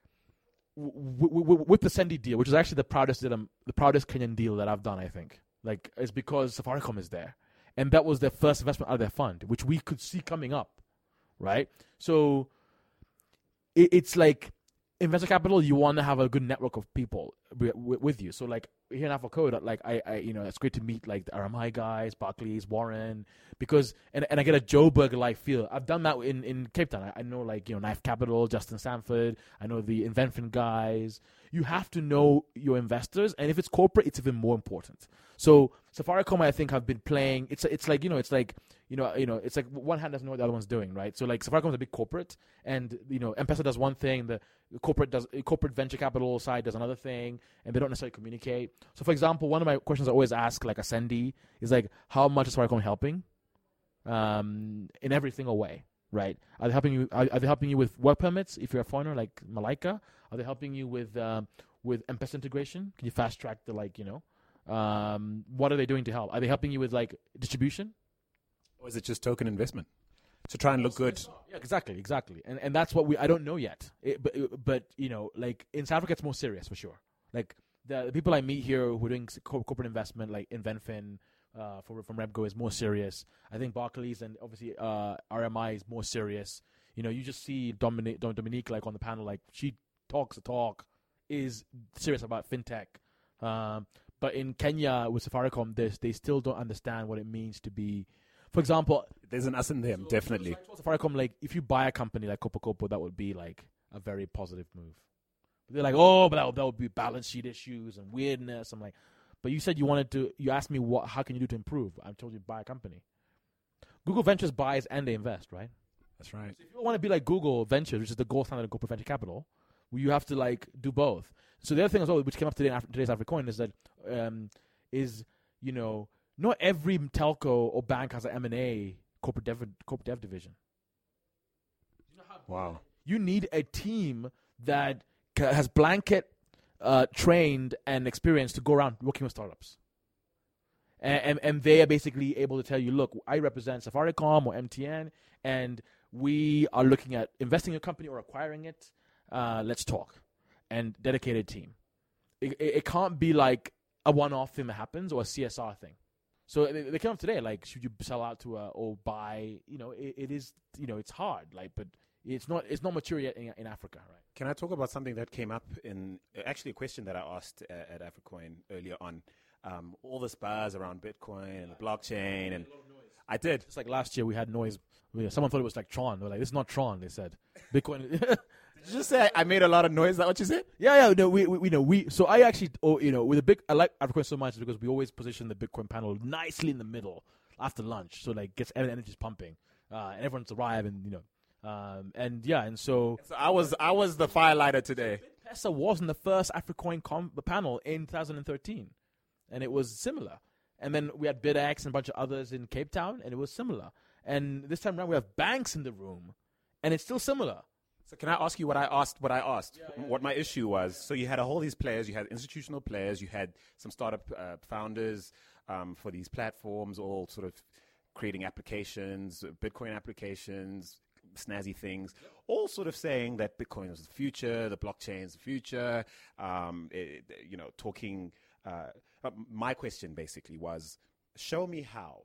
With the Sendi deal, which is actually the proudest that I'm, the proudest Kenyan deal that I've done, I think, like it's because Safaricom is there, and that was their first investment out of their fund, which we could see coming up, right? So it's like in venture capital, you want to have a good network of people with you. So like here in AfroCode, like I, I, you know, it's great to meet like the R M I guys, Barclays, Warren, because and, and I get a Joburg like feel. I've done that in, in Cape Town. I, I know like you know Knife Capital, Justin Sanford. I know the Inventfin guys. You have to know your investors, and if it's corporate, it's even more important. So Safaricom, I think, have been playing. It's it's like you know, it's like you know, you know, it's like one hand doesn't know what the other one's doing, right? So like Safaricom is a big corporate, and you know, M-Pesa does one thing, the corporate does corporate venture capital side does another thing, and they don't necessarily communicate. So for example, one of my questions I always ask, like Ascendi, is like, how much is Safaricom helping, um, in every single way? Right? Are they helping you? Are, are they helping you with work permits if you're a foreigner, like Malaika? Are they helping you with um, with M-Pesa integration? Can you fast track the like, you know? Um, what are they doing to help? Are they helping you with like distribution, or is it just token investment to try and look good? Yeah, exactly, exactly. And and that's what we I don't know yet. It, but but you know, like in South Africa, it's more serious for sure. Like the, the people I meet here who are doing corporate investment, like Inventfin. Uh, from from Repgo is more serious. I think Barclays and obviously uh, R M I is more serious. You know, you just see Dominique, Dominique like on the panel, like she talks the talk, is serious about fintech. Um, but in Kenya with Safaricom, they they still don't understand what it means to be. For example, there's an us in them, so, definitely. So like, Safaricom, like if you buy a company like Copa Copa, that would be like a very positive move. But they're like, oh, but that would, that would be balance sheet issues and weirdness. I'm like. But you said you wanted to, you asked me, what, how can you do to improve? I told you to buy a company. Google Ventures buys and they invest, right? That's right. So if you want to be like Google Ventures, which is the gold standard of corporate venture capital, you have to like do both. So the other thing as well, which came up today in Af- today's AfroCoin is that, um, is, you know, not every telco or bank has an M and A corporate dev, corporate dev division. Wow. You need a team that has blanket uh, trained and experienced to go around working with startups. And, and and they are basically able to tell you, look, I represent Safaricom or M T N, and we are looking at investing in a company or acquiring it. Uh, let's talk. And dedicated team. It, it, it can't be like a one-off thing that happens or a C S R thing. So they, they come up today, like, should you sell out to a, or buy? You know, it, it is, you know, it's hard, like, but it's not, it's not mature yet in, in Africa, right? Can I talk about something that came up in, actually a question that I asked uh, at AfriCoin earlier on? Um, all this buzz around Bitcoin and the blockchain, and I did. It's like last year we had noise. Someone thought it was like Tron. We're like, this is not Tron. They said Bitcoin. Did you just say I made a lot of noise? Is that what you said? Yeah, yeah. No, we, we, you know, we. So I actually, oh, you know, with a big, I like AfriCoin so much because we always position the Bitcoin panel nicely in the middle after lunch, so like gets energy's pumping, uh, and everyone's arrived, and you know, um, and yeah, and so, so I was, I was the firelighter today. So Bitpesa wasn't the first AfriCoin com- panel in twenty thirteen. And it was similar. And then we had BidX and a bunch of others in Cape Town, and it was similar. And this time around, we have banks in the room, and it's still similar. So can I ask you what I asked, what I asked, yeah, yeah, what my issue was? Yeah. So you had all these players. You had institutional players. You had some startup uh, founders um, for these platforms, all sort of creating applications, Bitcoin applications, snazzy things, all sort of saying that Bitcoin is the future, the blockchain is the future, um, it, you know, talking... Uh, my question basically was, show me how.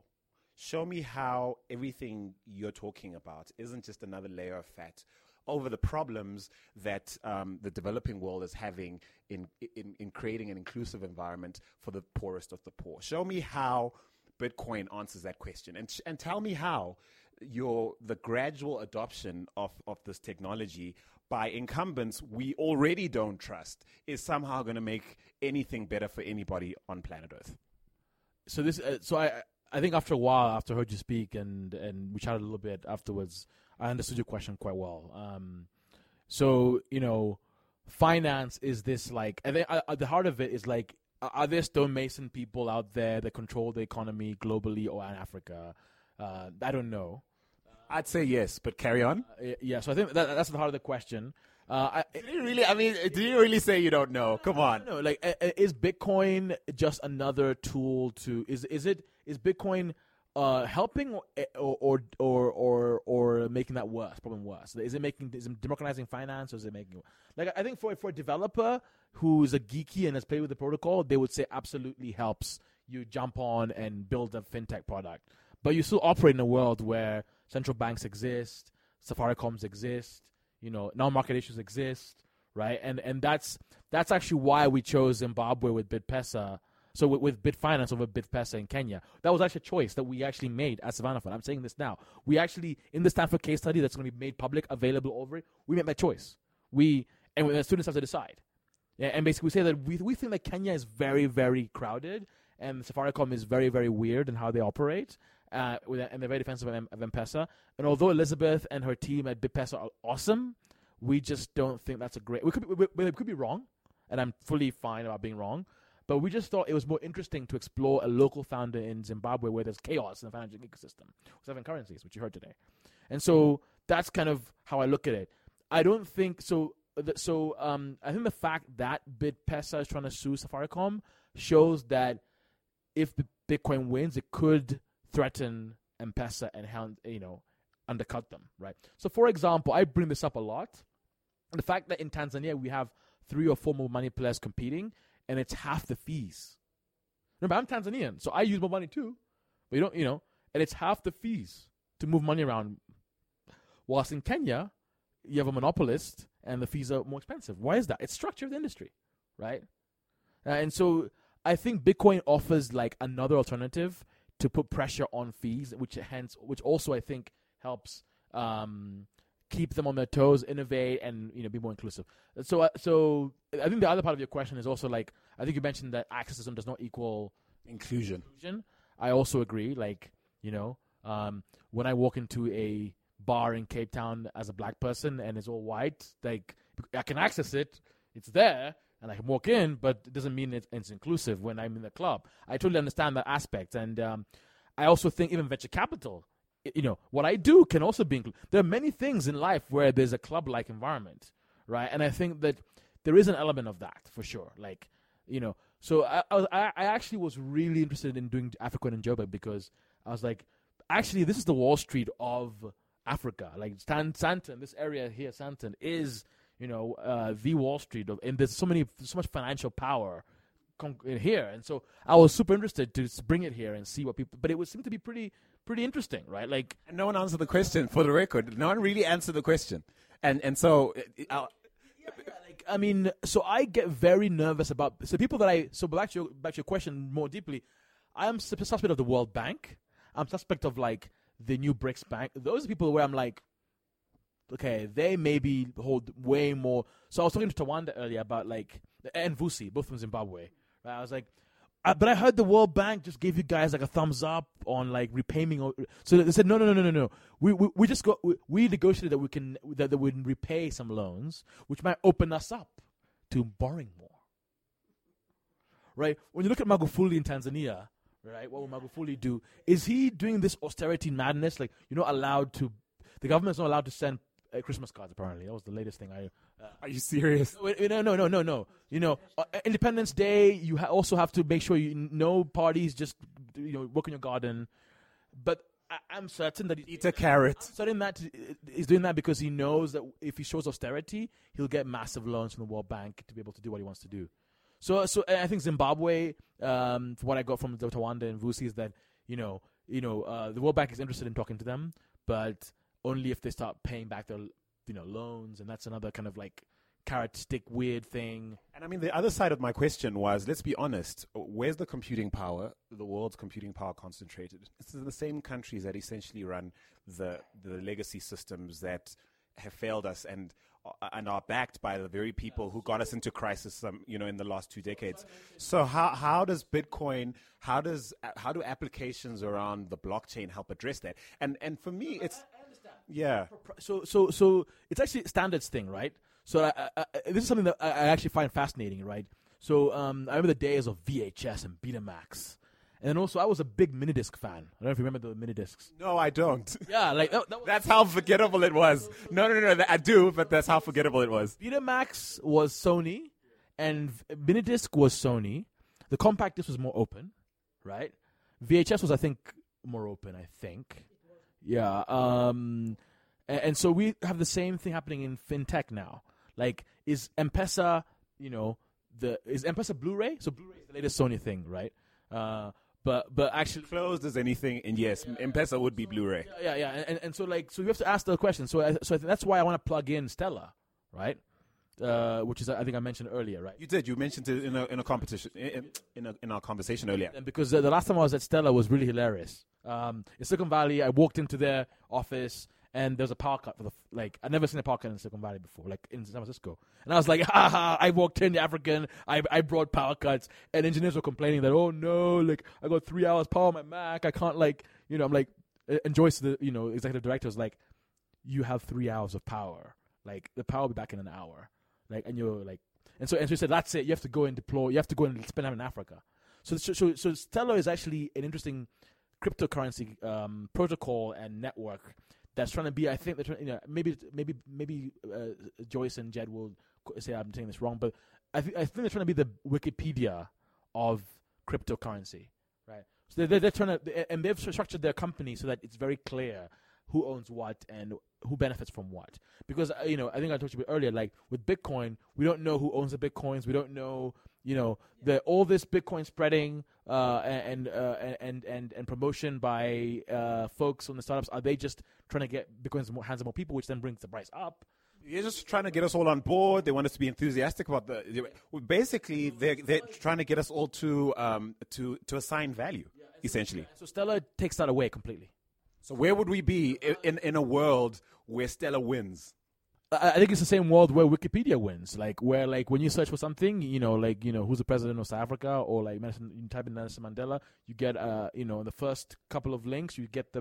Show me how everything you're talking about isn't just another layer of fat over the problems that um, the developing world is having in, in, in creating an inclusive environment for the poorest of the poor. Show me how Bitcoin answers that question, and sh- and tell me how your the gradual adoption of, of this technology by incumbents we already don't trust is somehow going to make anything better for anybody on planet Earth. So this, uh, so I, I think after a while, after I heard you speak and and we chatted a little bit afterwards, I understood your question quite well. Um, so you know, finance is this like, I think at the heart of it is like, are there stonemason people out there that control the economy globally or in Africa? Uh, I don't know. I'd say yes, but carry on. Uh, yeah, so I think that, that's the heart of the question. Uh, I, did you really? I mean, do you really say you don't know? Come on. No, like, is Bitcoin just another tool to? Is is it is Bitcoin uh, helping or or or or or making that worse? Problem worse. Is it making is it democratizing finance, or is it making like? I think for for a developer who's a geeky and has played with the protocol, they would say absolutely helps you jump on and build a fintech product. But you still operate in a world where central banks exist, Safaricoms exist, you know, non-market issues exist, right? And and that's that's actually why we chose Zimbabwe with BidPesa, so with, with BidFinance over BidPesa in Kenya. That was actually a choice that we actually made at Savannah Fund. I'm saying this now. We actually, in the Stanford case study that's going to be made public, available over it, we made that choice. We and the students have to decide. Yeah, and basically we say that we we think that Kenya is very, very crowded, and Safaricom is very, very weird in how they operate. Uh, with, and they're very defensive of, M- of M-Pesa. And although Elizabeth and her team at BidPesa are awesome, we just don't think that's a great... We could be, we, we could be wrong, and I'm fully fine about being wrong, but we just thought it was more interesting to explore a local founder in Zimbabwe where there's chaos in the financial ecosystem, with seven currencies, which you heard today. And so that's kind of how I look at it. I don't think... So So um, I think the fact that BidPesa is trying to sue Safaricom shows that if Bitcoin wins, it could... threaten M-Pesa and hound, you know, undercut them, right? So, for example, I bring this up a lot. The fact that in Tanzania we have three or four more money players competing, and it's half the fees. Remember, I'm Tanzanian, so I use more money too, but you don't, you know, and it's half the fees to move money around. Whilst in Kenya, you have a monopolist, and the fees are more expensive. Why is that? It's structure of the industry, right? Uh, and so, I think Bitcoin offers like another alternative to put pressure on fees, which hence, which also I think helps um, keep them on their toes, innovate, and you know be more inclusive. So, uh, so I think the other part of your question is also like I think you mentioned that accessism does not equal inclusion. inclusion. I also agree. Like you know, um, when I walk into a bar in Cape Town as a black person and it's all white, like I can access it, it's there. And I can walk in, but it doesn't mean it's, it's inclusive when I'm in the club. I totally understand that aspect. And um, I also think even venture capital you know, what I do can also be included. There are many things in life where there's a club-like environment, right? And I think that there is an element of that for sure. Like, you know, so I I, was, I actually was really interested in doing Africa and Joburg because I was like, actually, this is the Wall Street of Africa. Like Stan, Sandton, this area here, Sandton is, you know, uh, the Wall Street of, and there's so many, so much financial power in here, and so I was super interested to bring it here and see what people. But it would seem to be pretty, pretty interesting, right? Like, and no one answered the question. For the record, no one really answered the question, and and so, it, yeah, yeah, like I mean, so I get very nervous about so people that I so back to your, back to your question more deeply. I am suspect of the World Bank. I'm suspect of like the new BRICS Bank. Those are people where I'm like, okay, they maybe hold way more. So I was talking to Tawanda earlier about like and Vusi, both from Zimbabwe. I was like, I, but I heard the World Bank just gave you guys like a thumbs up on like repaying. So they said, no, no, no, no, no, no. We we, we just go. We, we negotiated that we can that they would repay some loans, which might open us up to borrowing more. Right? When you look at Magufuli in Tanzania, right? What will Magufuli do? Is he doing this austerity madness? Like you're not allowed to. The government's not allowed to send uh, Christmas cards. Apparently, that was the latest thing I. Uh, Are you serious? No, no, no, no, no. You know, uh, Independence Day, you ha- also have to make sure you no parties, just, you know, work in your garden. But I- I'm certain that... He, Eat a carrot. I'm certain that he's doing that because he knows that if he shows austerity, he'll get massive loans from the World Bank to be able to do what he wants to do. So so I think Zimbabwe, um, from what I got from Tawanda and Vusi, is that, you know, you know, uh, the World Bank is interested in talking to them, but only if they start paying back their... you know, loans, and that's another kind of like carrot stick weird thing. And I mean, the other side of my question was, let's be honest, where's the computing power, the world's computing power concentrated? It's in the same countries that essentially run the the legacy systems that have failed us and and are backed by the very people who got us into crisis, um, you know, in the last two decades. So how how does Bitcoin, how does how do applications around the blockchain help address that? And and for me, it's... Yeah. So so so it's actually a standards thing, right? So I, I, I, this is something that I, I actually find fascinating, right? So um, I remember the days of V H S and Betamax. And then also I was a big Minidisc fan. I don't know if you remember the Minidiscs. No, I don't. Yeah, like that, that was that's how forgettable it was. No, no, no, no, I do, but that's how forgettable it was. Betamax was Sony and Minidisc was Sony. The compact disc was more open, right? V H S was, I think, more open, I think. Yeah, um, and, and so we have the same thing happening in fintech now. Like, is M-Pesa, you know, the is M-Pesa Blu-ray? So Blu-ray is the latest Sony thing, right? Uh, but but actually closed as anything, and yes, yeah, M-Pesa would be Blu-ray. Yeah, yeah, and, and and so like, so you have to ask the question. So I, so I think that's why I want to plug in Stellar, right? Uh, which is I think I mentioned earlier, right? You did. You mentioned it in a in a competition in in, a, in our conversation earlier. And because the, the last time I was at Stellar was really hilarious. Um, in Silicon Valley, I walked into their office and there was a power cut for the like. I'd never seen a power cut in Silicon Valley before, like in San Francisco. And I was like, "Ha ha!" I walked in, African. I I brought power cuts, and engineers were complaining that, "Oh no, like I got three hours power on my Mac. I can't like, you know." I'm like, and Joyce, the you know executive director, was like, "You have three hours of power. Like the power will be back in an hour. Like and you're like, and so and so he said, that's it. You have to go and deploy. You have to go and spend time in Africa. So so so Stellar is actually an interesting cryptocurrency um, protocol and network that's trying to be. I think they're trying, you know, maybe maybe maybe uh, Joyce and Jed will say I'm saying this wrong, but I think I think they're trying to be the Wikipedia of cryptocurrency, right? So they're they're, they're trying to, and they've structured their company so that it's very clear who owns what and who benefits from what. Because uh, you know, I think I talked to you earlier. Like with Bitcoin, we don't know who owns the bitcoins. We don't know. You know, the, all this Bitcoin spreading uh, and, uh, and and and promotion by uh, folks on the startups, are they just trying to get Bitcoin in the hands of more people, which then brings the price up? They're just trying to get us all on board. They want us to be enthusiastic about the. They, well, basically, they're, they're trying to get us all to um, to to assign value, yeah, essentially. So Stellar takes that away completely. So where would we be in in a world where Stellar wins? I think it's the same world where Wikipedia wins, like where, like when you search for something, you know, like you know, who's the president of South Africa, or like Nelson, you type in Nelson Mandela, you get, uh, you know, the first couple of links, you get the,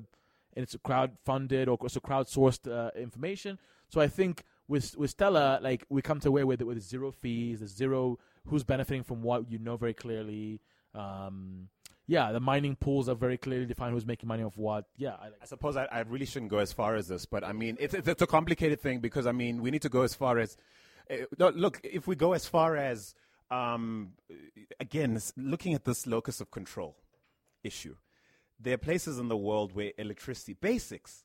and it's crowdfunded or it's a crowdsourced uh, information. So I think with with Stellar, like we come to a way with with zero fees, there's zero who's benefiting from what, you know, very clearly. Um, Yeah, the mining pools are very clearly defined who's making money off what. Yeah, I, like I suppose I, I really shouldn't go as far as this, but I mean, it's, it's a complicated thing because, I mean, we need to go as far as, uh, look, if we go as far as, um, again, looking at this locus of control issue, there are places in the world where electricity, basics,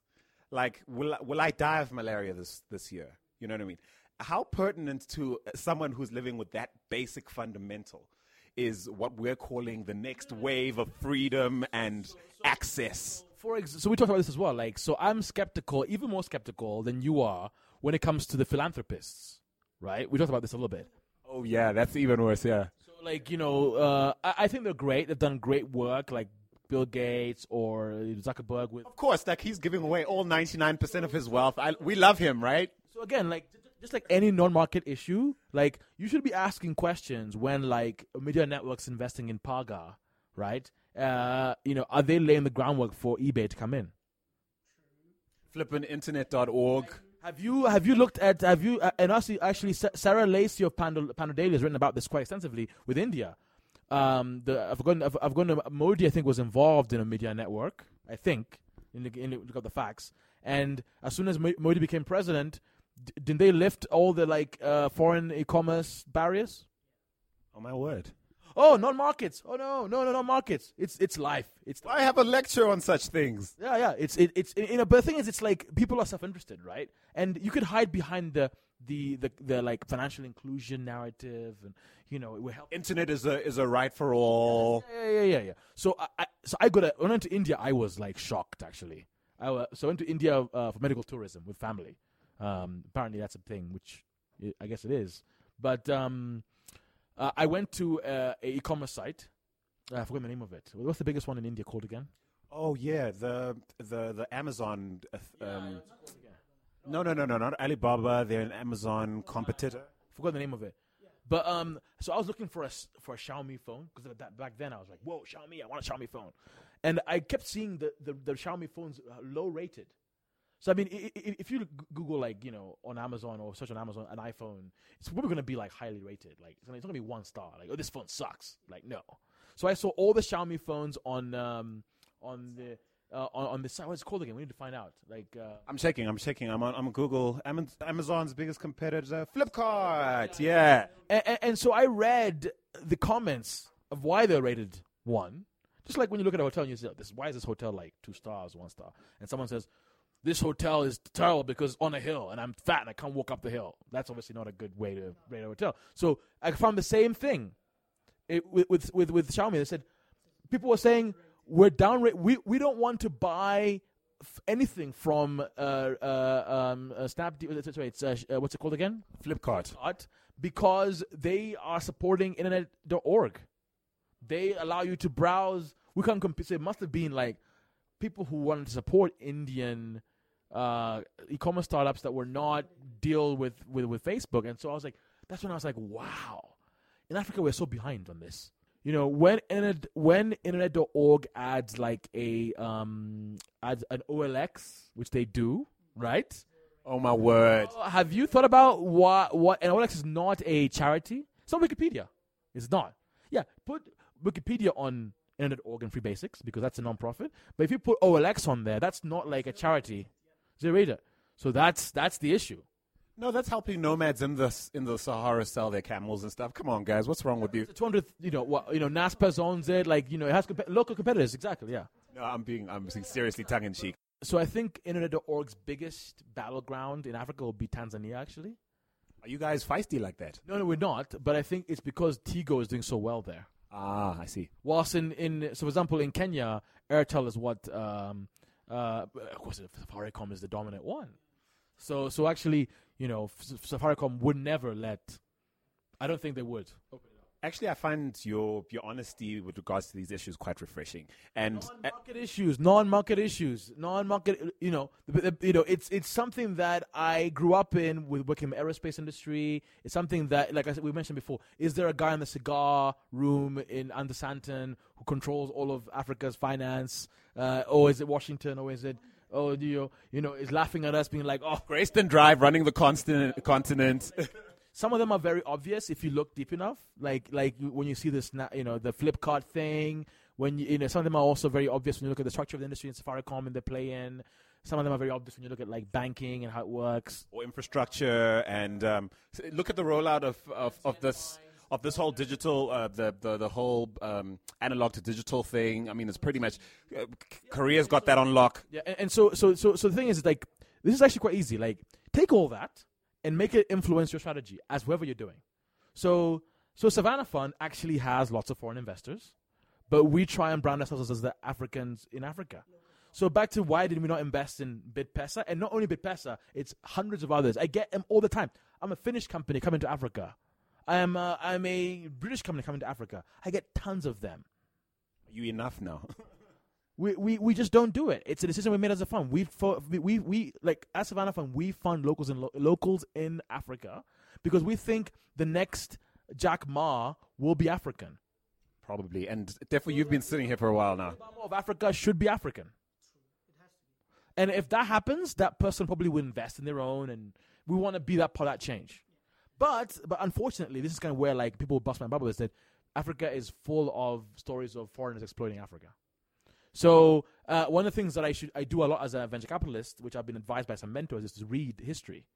like, will, will I die of malaria this, this year? You know what I mean? How pertinent to someone who's living with that basic fundamental is what we're calling the next wave of freedom and so, so, access. For ex- so we talked about this as well. Like, so I'm skeptical, even more skeptical than you are when it comes to the philanthropists, right? We talked about this a little bit. Oh, yeah, that's even worse, yeah. So, like, you know, uh, I, I think they're great. They've done great work, like Bill Gates or Zuckerberg. With Of course, like, he's giving away all ninety-nine percent of his wealth. I, we love him, right? So, again, like... just like any non-market issue, like you should be asking questions when like media networks investing in Paga, right? Uh, you know, are they laying the groundwork for eBay to come in? flippin internet dot org. Like, have you have you looked at have you uh, and actually actually Sarah Lacey of Pandal, Pandalia has written about this quite extensively with India. Um, the I've gone I've, I've gone Modi I think was involved in a media network. I think in the, in the, look up the facts. And as soon as Modi became president. D- didn't they lift all the like uh, foreign e-commerce barriers? Oh my word! Oh, non-markets! Oh no, no, no, no markets! It's it's life. It's. Life. I have a lecture on such things. Yeah, yeah. It's it, it's you know, but the thing is, it's like people are self-interested, right? And you could hide behind the the the, the like financial inclusion narrative, and you know, it will help. Internet is a is a right for all. Yeah, yeah, yeah, yeah. yeah. So I, I so I got a, when I went to India. I was like shocked actually. I uh, so I went to India uh, for medical tourism with family. Um, apparently that's a thing, which I guess it is. But um, uh, I went to uh, a e-commerce site. I forgot the name of it. What's the biggest one in India called again? Oh yeah, the the the Amazon. Uh, yeah, um, no, no, no, no, not Alibaba. They're an Amazon competitor. Forgot the name of it. But um, so I was looking for a for a Xiaomi phone because back then I was like, whoa, Xiaomi! I want a Xiaomi phone, and I kept seeing the the, the Xiaomi phones uh, low rated. So, I mean, if you Google, like, you know, on Amazon or search on Amazon, an iPhone, it's probably going to be, like, highly rated. Like, it's not going to be one star. Like, oh, this phone sucks. Like, no. So I saw all the Xiaomi phones on um, on the uh, on, on the site. What's it called again? We need to find out. Like, uh, I'm checking. I'm checking. I'm on I'm Google. Am- Amazon's biggest competitor, Flipkart. Yeah. yeah. And, and so I read the comments of why they're rated one. Just like when you look at a hotel and you say, this, why is this hotel, like, two stars, one star? And someone says, this hotel is terrible because it's on a hill and I'm fat and I can't walk up the hill. That's obviously not a good way to rate a hotel. So I found the same thing it, with, with with with Xiaomi. They said people were saying we're down rate. We we don't want to buy f- anything from uh, uh, um, uh, Snapdeal. Sorry, it's uh, uh, what's it called again? Flipkart. Flipkart, because they are supporting internet dot org. They allow you to browse. We can't compete. So it must have been like people who wanted to support Indian. Uh, e-commerce startups that were not deal with, with, with Facebook. And so I was like, that's when I was like, wow. In Africa, we're so behind on this. You know, when internet, when internet dot org adds like a um adds an O L X, which they do, right? Oh, my word. Uh, have you thought about what, what an O L X is not a charity? It's not Wikipedia. It's not. Yeah, put Wikipedia on internet dot org and Free Basics because that's a non-profit. But if you put O L X on there, that's not like a charity. Zerida. So that's that's the issue. No, that's helping nomads in the in the Sahara sell their camels and stuff. Come on, guys, what's wrong with you? Two hundred, you know, what, you know, NASPA's owns it. Like, you know, it has comp- local competitors. Exactly, yeah. No, I'm being I'm being seriously tongue in cheek. So I think internet dot org's biggest battleground in Africa will be Tanzania. Actually, are you guys feisty like that? No, no, we're not. But I think it's because Tigo is doing so well there. Ah, I see. Whilst in, in so for example in Kenya, Airtel is what. Um, Uh, of course, Safaricom is the dominant one. So, so actually, you know, Safaricom would never let. I don't think they would. Actually, I find your your honesty with regards to these issues quite refreshing. And non-market uh, issues, non-market issues, non-market. You know, you know, it's it's something that I grew up in with working in the aerospace industry. It's something that, like I said, we mentioned before. Is there a guy in the cigar room in Andersandton who controls all of Africa's finance? Uh, or is it Washington? Or is it? Oh, you know, you know, is laughing at us, being like, oh, Grayston Drive running the constant continent. Some of them are very obvious if you look deep enough. Like like when you see this, you know, the Flipkart thing when you, you know, some of them are also very obvious when you look at the structure of the industry in Safaricom and they play in. Some of them are very obvious when you look at like banking and how it works, or infrastructure, and um, look at the rollout of of, of this. Of this whole digital, uh, the, the the whole um, analog to digital thing. I mean, it's pretty much uh, Korea's got that on lock. Yeah, and, and so so so so the thing is, like, this is actually quite easy. Like, take all that and make it influence your strategy as whatever you're doing. So so Savannah Fund actually has lots of foreign investors, but we try and brand ourselves as the Africans in Africa. So back to why did we not invest in BitPesa? And not only BitPesa, it's hundreds of others. I get them all the time. I'm a Finnish company coming to Africa. I am a, I'm a British company coming to Africa. I get tons of them. Are you enough now? we, we we just don't do it. It's a decision we made as a fund. We fo- we, we we like as Savannah Fund, we fund locals in lo- locals in Africa because we think the next Jack Ma will be African. Probably, and therefore you've been sitting here for a while now. The Obama of Africa should be African. And if that happens, that person probably will invest in their own, and we want to be that part of that change. But but unfortunately, this is kind of where like people bust my bubble is that Africa is full of stories of foreigners exploiting Africa. So uh, one of the things that I should I do a lot as a venture capitalist, which I've been advised by some mentors, is to read history,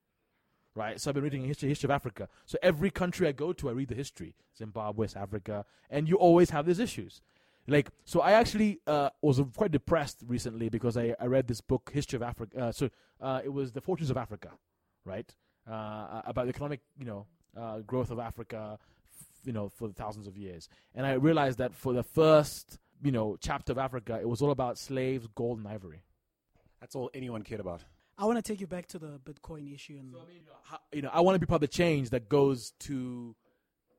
right? So I've been reading history, history of Africa. So every country I go to, I read the history: Zimbabwe, West Africa, and you always have these issues. Like so, I actually uh, was quite depressed recently because I, I read this book, History of Africa. Uh, so uh, it was The Fortunes of Africa, right? Uh, about the economic, you know, uh, growth of Africa, f- you know, for thousands of years. And I realized that for the first, you know, chapter of Africa, it was all about slaves, gold, and ivory. That's all anyone cared about. I want to take you back to the Bitcoin issue. And so, I mean, you know, how, you know, I want to be part of the change that goes to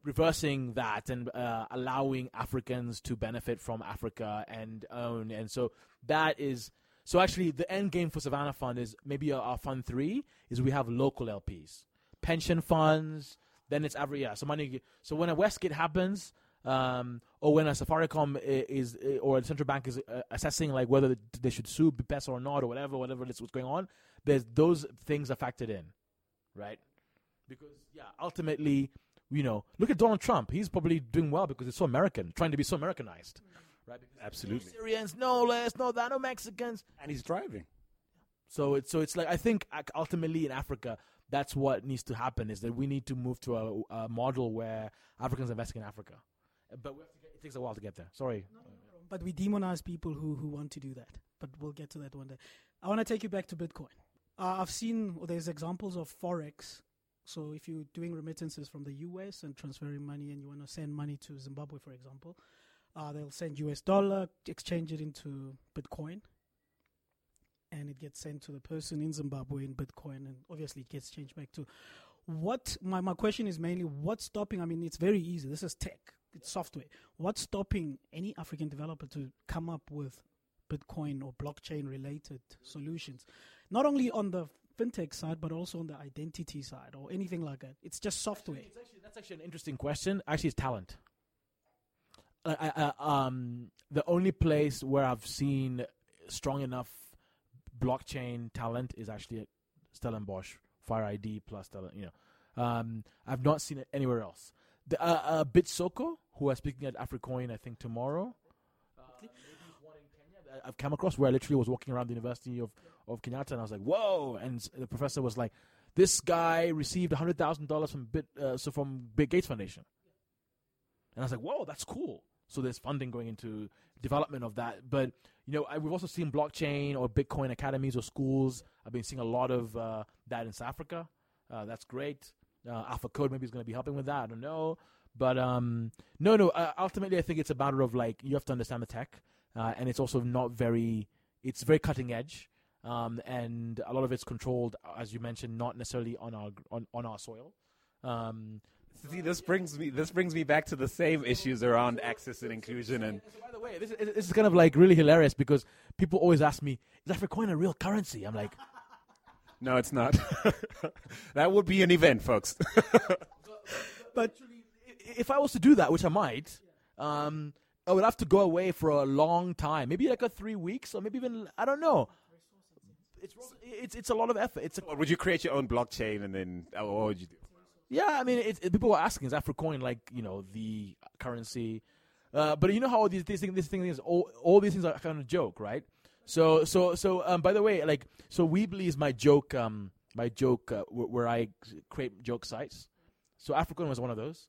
reversing that and uh, allowing Africans to benefit from Africa and own. And so that is... So actually, the end game for Savannah Fund is maybe our, our fund three is we have local L Ps, pension funds. Then it's every year. So money. So when a Westgate happens, um, or when a Safaricom is, is or a central bank is uh, assessing like whether they should sue BitPesa or not or whatever, whatever is what's going on. There's those things are factored in, right? Because yeah, ultimately, you know, look at Donald Trump. He's probably doing well because it's so American, trying to be so Americanized. Mm-hmm. Right, absolutely. No Syrians, no less, no that, no Mexicans. And he's driving. So it's so it's like I think ultimately in Africa, that's what needs to happen is that we need to move to a, a model where Africans invest in Africa, but we have to get, it takes a while to get there. Sorry, no, no, no, but we demonize people who who want to do that. But we'll get to that one day. I want to take you back to Bitcoin. Uh, I've seen well, there's examples of forex. So if you're doing remittances from the U S and transferring money, and you want to send money to Zimbabwe, for example. Uh, they'll send U S dollar, exchange it into Bitcoin, and it gets sent to the person in Zimbabwe in Bitcoin, and obviously it gets changed back to. What my, my question is mainly, what's stopping, I mean, it's very easy. This is tech, it's software. What's stopping any African developer to come up with Bitcoin or blockchain-related solutions, not only on the fintech side, but also on the identity side or anything like that? It's just software. Actually, it's actually, that's actually an interesting question. Actually, it's talent. I, I, um, the only place where I've seen strong enough blockchain talent is actually at Stellenbosch, Fire I D plus Stellenbosch. You know, um, I've not seen it anywhere else. The, uh, uh, Bitsoko, who are speaking at AfriCoin, I think tomorrow. Uh, maybe one in Kenya that I've come across where I literally was walking around the University of, of Kenyatta, and I was like, "Whoa!" And the professor was like, "This guy received a hundred thousand dollars from Bit, uh, so from Bill Gates Foundation," and I was like, "Whoa, that's cool." So there's funding going into development of that. But, you know, I, we've also seen blockchain or Bitcoin academies or schools. I've been seeing a lot of uh, that in South Africa. Uh, that's great. Uh, Alpha Code maybe is going to be helping with that. I don't know. But, um, no, no, uh, ultimately I think it's a matter of, like, you have to understand the tech. Uh, and it's also not very – it's very cutting edge. Um, and a lot of it's controlled, as you mentioned, not necessarily on our on, on our soil. Um See, this brings me this brings me back to the same issues around access and inclusion. And so, by the way, this is, this is kind of like really hilarious because people always ask me, "Is AfriCoin a real currency?" I'm like, "No, it's not." That would be an event, folks. but, but, but if I was to do that, which I might, um, I would have to go away for a long time, maybe like a three weeks, or maybe even I don't know. It's it's it's a lot of effort. It's a would you create your own blockchain and then what would you do? Yeah, I mean, it, it, people were asking, is AfriCoin like, you know, the currency? Uh, but you know how all these, these things, these things, all, all these things are kind of a joke, right? So, so, so. Um, by the way, like, so Weebly is my joke, um, my joke uh, w- where I create joke sites. So African was one of those.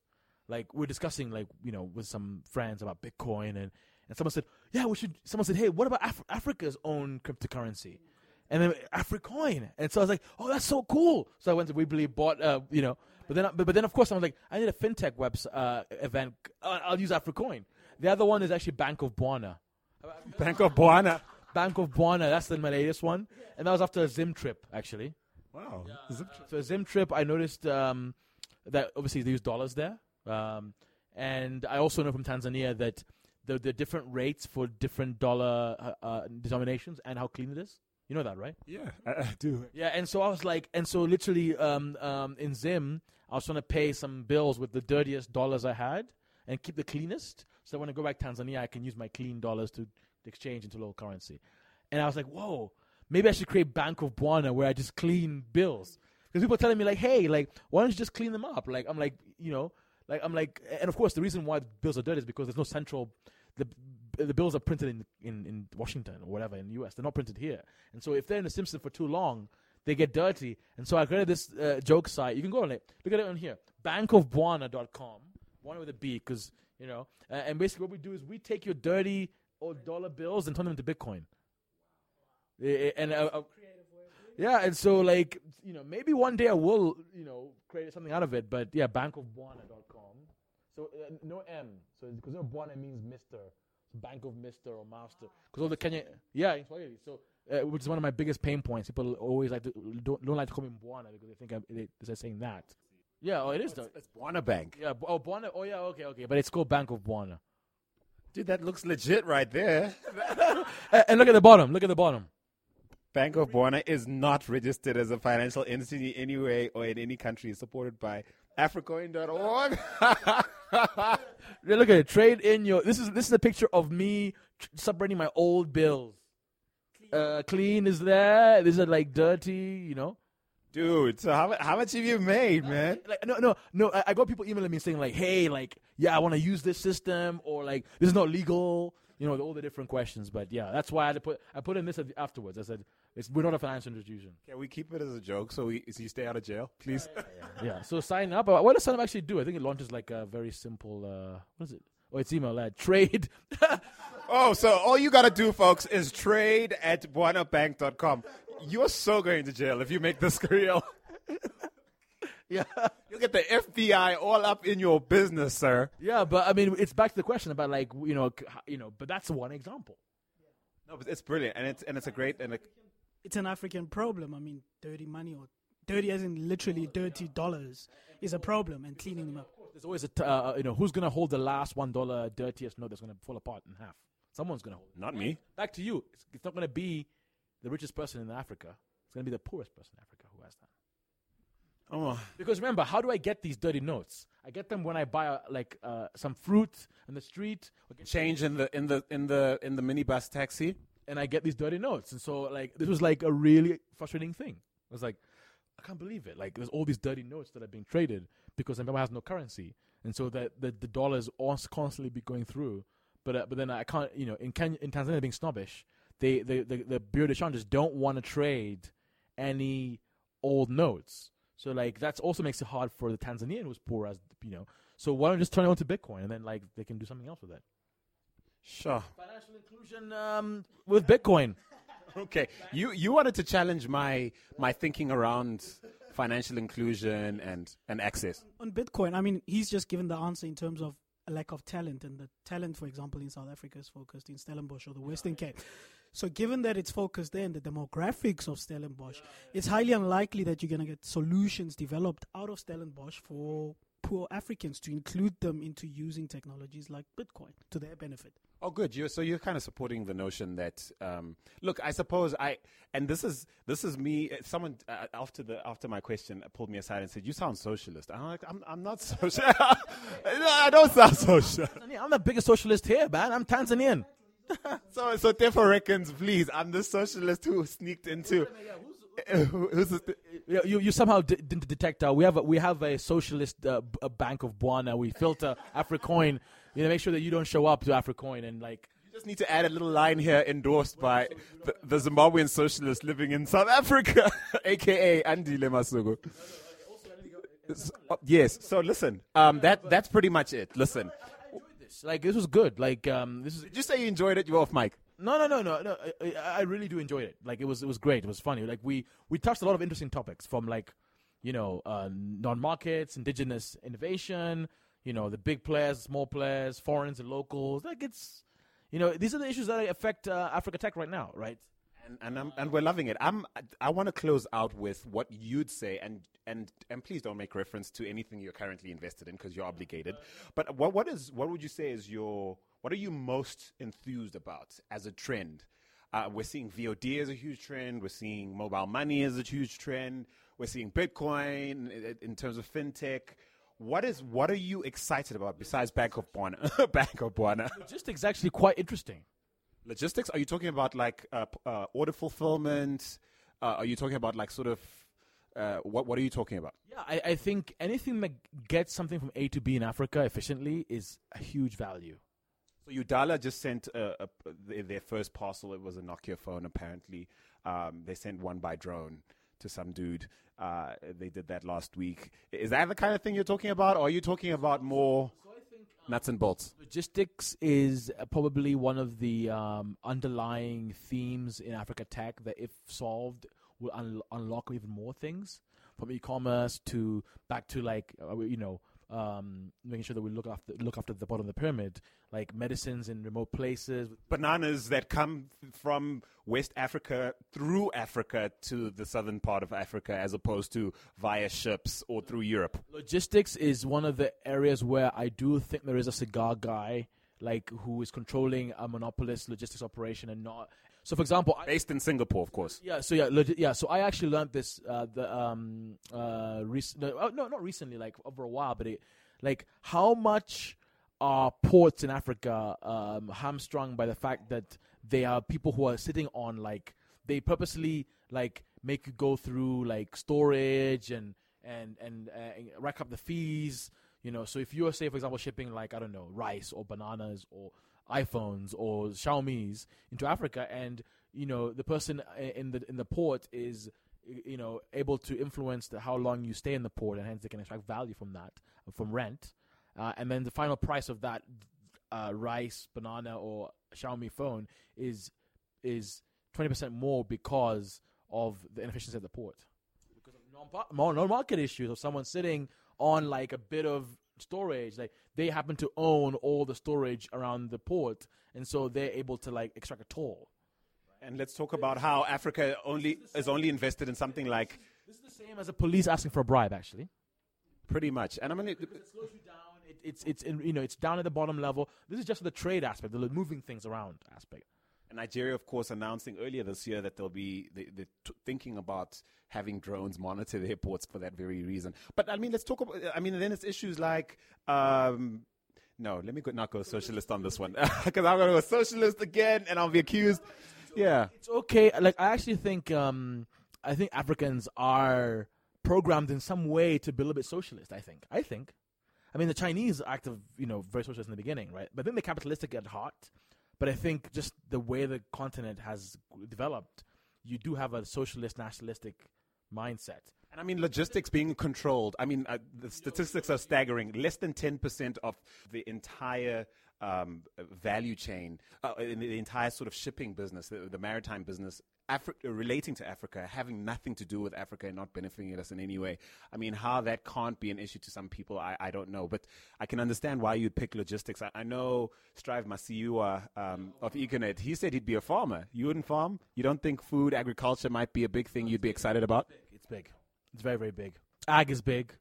Like, we're discussing, like, you know, with some friends about Bitcoin, and, and someone said, yeah, we should. Someone said, hey, what about Af- Africa's own cryptocurrency? And then Africoin. And so I was like, oh, that's so cool. So I went to Weebly, bought, uh, you know. But then, but, but then, of course, I was like, I need a fintech webs uh, event. Uh, I'll use Africoin. The other one is actually Bank of Boana. Bank of Boana. Bank of Boana. That's the my latest one, and that was after a Zim trip, actually. Wow. Yeah. Zim tri- so a Zim trip, I noticed um, that obviously they use dollars there, um, and I also know from Tanzania that there the different rates for different dollar uh, uh, denominations and how clean it is. You know that, right? Yeah, I, I do. Yeah, and so I was like, and so literally um, um, in Zim, I was trying to pay some bills with the dirtiest dollars I had and keep the cleanest. So when I go back to Tanzania, I can use my clean dollars to exchange into local currency. And I was like, whoa, maybe I should create Bank of Boana where I just clean bills. Because people are telling me like, hey, like, why don't you just clean them up? Like, I'm like, you know, like, I'm like, and of course the reason why bills are dirty is because there's no central, the the bills are printed in, in, in Washington or whatever in the U S. They're not printed here. And so if they're in the Simpson for too long, they get dirty. And so I created this uh, joke site. You can go on it. Look at it on here. bank of boana dot com. Boana with a B because, you know. Uh, and basically what we do is we take your dirty old dollar bills and turn them into Bitcoin. And uh, uh, yeah, and so like, you know, maybe one day I will, you know, create something out of it. But yeah, bank of boana dot com. So uh, no M. So because no Boana means Mister. Bank of Mister or Master. Because all the Kenya, yeah, in Swahili. So, uh, which is one of my biggest pain points. People always like to, don't don't like to call me Boana because they think I'm, they, they're saying that. Yeah, oh, it is. Oh, it's, it's Boana Bank. Yeah, oh Boana. Oh yeah, okay, okay. But it's called Bank of Boana. Dude, that looks legit right there. and, and look at the bottom. Look at the bottom. Bank of Boana is not registered as a financial entity anyway or in any country. Supported by africoin dot org. Look at it. Trade in your. This is this is a picture of me tr- separating my old bills. Clean. Uh, clean is there. These are like dirty, you know. Dude, so how how much have you made, man? Uh, like no no no. I, I got people emailing me saying like, hey, like yeah, I want to use this system or like this is not legal. You know, all the different questions. But yeah, that's why I had to put I put in this afterwards. I said. It's, we're not a financial institution. Can we keep it as a joke so, we, so you stay out of jail, please? Yeah, yeah, yeah. yeah. So sign up. What does sign up actually do? I think it launches like a very simple, uh, what is it? Oh, it's email, uh, trade. oh, so all you got to do, folks, is trade at boana bank dot com. You're so going to jail if you make this real. yeah. You'll get the F B I all up in your business, sir. Yeah, but I mean, it's back to the question about like, you know, you know. But that's one example. No, but it's brilliant. And it's, and it's a great... and a, It's an African problem. I mean, dirty money or dirty as in literally dirty dollars is a problem, and cleaning them up. There's always a, t- uh, you know, who's going to hold the last one dollar dirtiest note that's going to fall apart in half? Someone's going to hold it. Not me. Back to you. It's, it's not going to be the richest person in Africa. It's going to be the poorest person in Africa who has that. Oh. Because remember, how do I get these dirty notes? I get them when I buy uh, like uh, some fruit in the street. Change in the in the in the in the minibus taxi. And I get these dirty notes. And so, like, this was, like, a really frustrating thing. I was like, I can't believe it. Like, there's all these dirty notes that are being traded because Zimbabwe has no currency. And so that the, the dollars constantly be going through. But uh, but then I can't, you know, in Kenya, in Tanzania, being snobbish, they, they, they, the Bureau de Change just don't want to trade any old notes. So, like, that also makes it hard for the Tanzanian who's poor, as you know. So why don't you just turn it on to Bitcoin and then, like, they can do something else with that? Sure. Financial inclusion um, with Bitcoin. Okay. You you wanted to challenge my my thinking around financial inclusion and, and access. On, on Bitcoin, I mean, he's just given the answer in terms of a lack of talent. And the talent, for example, in South Africa is focused in Stellenbosch or the Western yeah, Cape. Yeah. So given that it's focused there and the demographics of Stellenbosch, yeah, yeah. it's highly unlikely that you're going to get solutions developed out of Stellenbosch for poor Africans to include them into using technologies like Bitcoin to their benefit. Oh, good. You're, so you're kind of supporting the notion that, um, look, I suppose I, and this is this is me. Someone uh, after the after my question pulled me aside and said, "You sound socialist." I'm like, "I'm, I'm not socialist. I don't sound socialist. I'm the biggest socialist here, man. I'm Tanzanian." so, so therefore, reckons, please, I'm the socialist who sneaked into. you you somehow d- didn't detect. Uh, we have a, we have a socialist uh, b- a Bank of Boana. We filter Africoin You know, make sure that you don't show up to AfriCoin and like. You just need to add a little line here, endorsed by the, the Zimbabwean socialist living in South Africa, aka Andile Masuku. Yes. So listen, um, that that's pretty much it. Listen, like this was good. Like um, this is. Did you say you enjoyed it? You were off mic. No, no, no, no, no. I, I really do enjoy it. Like it was, it was great. It was funny. Like we, we touched a lot of interesting topics from like, you know, uh, non-markets, indigenous innovation. You know, the big players, small players, foreigns and locals. Like it's, you know, these are the issues that affect uh, Africa Tech right now, right? And and, I'm, and we're loving it. I'm. I want to close out with what you'd say, and and and please don't make reference to anything you're currently invested in because you're obligated. But what what is what would you say is your what are you most enthused about as a trend? Uh, we're seeing V O D as a huge trend. We're seeing mobile money as a huge trend. We're seeing Bitcoin in, in terms of fintech. What is what are you excited about besides Bank of Bwana? Bank of Bwana. Logistics actually quite interesting. Logistics? Are you talking about like uh, uh, order fulfillment? Uh, are you talking about like sort of uh, what? What are you talking about? Yeah, I, I think anything that gets something from A to B in Africa efficiently is a huge value. So Udala just sent a, a, their first parcel. It was a Nokia phone, apparently. Um, they sent one by drone to some dude. Uh, they did that last week. Is that the kind of thing you're talking about, or are you talking about more so I think, um, nuts and bolts? Logistics is probably one of the um, underlying themes in Africa Tech that, if solved, will un- unlock even more things, from e-commerce to back to like uh, you know um, making sure that we look after look after the bottom of the pyramid, like medicines in remote places. Bananas that come from West Africa through Africa to the southern part of Africa as opposed to via ships or through Europe. Logistics is one of the areas where I do think there is a cigar guy like who is controlling a monopolist logistics operation and not. So, for example, based I, in Singapore, of course. Yeah. So yeah, log- yeah. So I actually learned this uh, the um uh rec- no, no not recently, like over a while, but it, like how much are ports in Africa um, hamstrung by the fact that they are people who are sitting on like they purposely like make you go through like storage and and and, uh, and rack up the fees, you know. So if you are, say, for example, shipping like I don't know rice or bananas or iPhones or Xiaomi's into Africa, and you know the person in the in the port is you know able to influence the, how long you stay in the port, and hence they can extract value from that, from rent, uh, and then the final price of that uh, rice, banana, or Xiaomi phone is is twenty percent more because of the inefficiency of the port, because of non non market issues of someone sitting on like a bit of storage, like they happen to own all the storage around the port, and so they're able to like extract a toll. And let's talk about how Africa only is only invested in something like this is, this is the same as a police asking for a bribe, actually, pretty much. And I mean, it, it slows you down. It, it's it's in, you know it's down at the bottom level. This is just the trade aspect, the moving things around aspect. And Nigeria, of course, announcing earlier this year that they'll be they, they're t- thinking about having drones monitor the airports for that very reason. But, I mean, let's talk about – I mean, then it's issues like um, – no, let me go, not go socialist on this one because I'm going to go socialist again and I'll be accused. Yeah. It's okay. Like, I actually think um, – I think Africans are programmed in some way to be a little bit socialist, I think. I think. I mean, the Chinese act of, you know, very socialist in the beginning, right? But then they're capitalistic at heart. But I think just the way the continent has developed, you do have a socialist, nationalistic mindset. And I mean, logistics being controlled. I mean, uh, the statistics are staggering. Less than ten percent of the entire um, value chain, uh, in the entire sort of shipping business, the, the maritime business, Afri- relating to Africa, having nothing to do with Africa and not benefiting us in any way. I mean, how that can't be an issue to some people, I, I don't know. But I can understand why you'd pick logistics. I, I know Strive Masiwa um, of Econet, he said he'd be a farmer. You wouldn't farm? You don't think food, agriculture might be a big thing you'd be excited about? It's big. It's very, very big. Ag is big.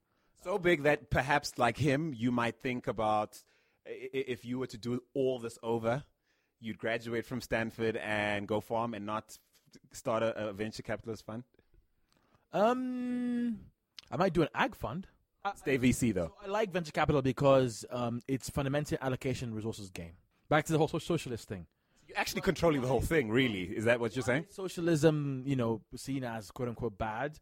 So big that perhaps like him, you might think about if you were to do all this over, you'd graduate from Stanford and go farm and not start a, a venture capitalist fund? Um, I might do an ag fund. Stay V C, though. So I like venture capital because um, it's fundamental allocation resources game. Back to the whole so- socialist thing. You're actually controlling the whole thing, really. Is that what you're saying? Socialism, you know, seen as quote-unquote bad.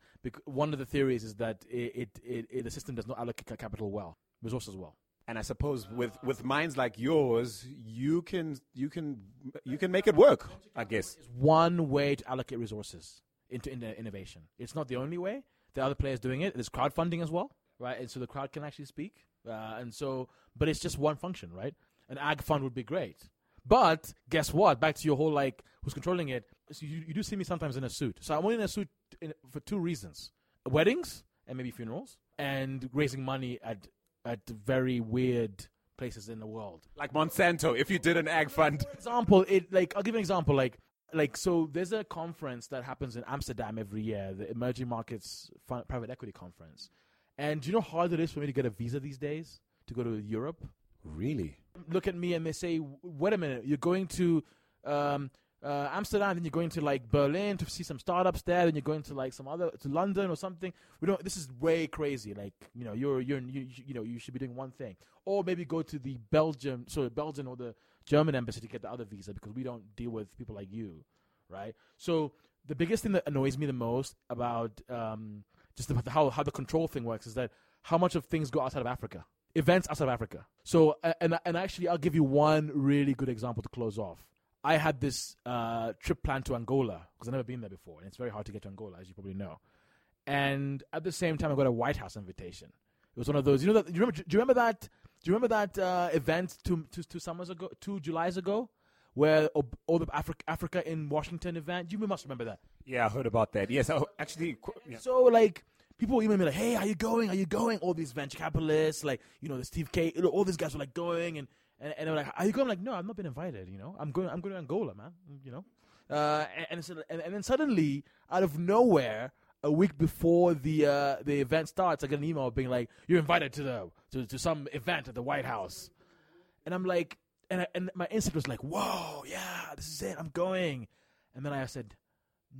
One of the theories is that it, it, it, it the system does not allocate capital well, resources well. And I suppose with, with minds like yours, you can you can you can make it work, I guess. It's one way to allocate resources into, into innovation. It's not the only way. There are other players doing it. There's crowdfunding as well, right? And so the crowd can actually speak. Uh, and so, but it's just one function, right? An ag fund would be great, but guess what? Back to your whole like who's controlling it. So you, you do see me sometimes in a suit. So I'm only in a suit in, for two reasons: weddings and maybe funerals, and raising money at. at very weird places in the world. Like Monsanto, if you did an ag fund. For example, it, like, I'll give an example. Like, like so there's a conference that happens in Amsterdam every year, the Emerging Markets Fund, Private Equity Conference. And do you know how hard it is for me to get a visa these days to go to Europe? Really? Look at me and they say, wait a minute, you're going to um, uh, Amsterdam, then you're going to, like, Berlin to see some startups there, then you're going to, like, some other, to London or something. We don't, this is way crazy. Like, you know, you're, you're, you, you know, you should be doing one thing. Or maybe go to the Belgium, sorry, Belgian or the German embassy to get the other visa because we don't deal with people like you, right? So the biggest thing that annoys me the most about um, just about how, how the control thing works is that how much of things go outside of Africa, events outside of Africa. So, and, and actually I'll give you one really good example to close off. I had this uh, trip planned to Angola because I've never been there before. And it's very hard to get to Angola, as you probably know. And at the same time, I got a White House invitation. It was one of those, you know, that, you remember, do you remember that? Do you remember that uh, event two, two, two summers ago, two Julys ago, where ob- all the Afri- Africa in Washington event? You must remember that. Yeah, I heard about that. Yes, I, actually. Yeah. So, like, people email me like, hey, are you going? Are you going? All these venture capitalists, like, you know, the Steve K, all these guys were like going and. And, and I'm like, are you going? I'm like, no, I've not been invited, you know. I'm going I'm going to Angola, man, you know. Uh, and, and and then suddenly, out of nowhere, a week before the uh, the event starts, I get an email being like, you're invited to the to, to some event at the White House. And I'm like, and, I, and my instinct was like, whoa, yeah, this is it, I'm going. And then I said,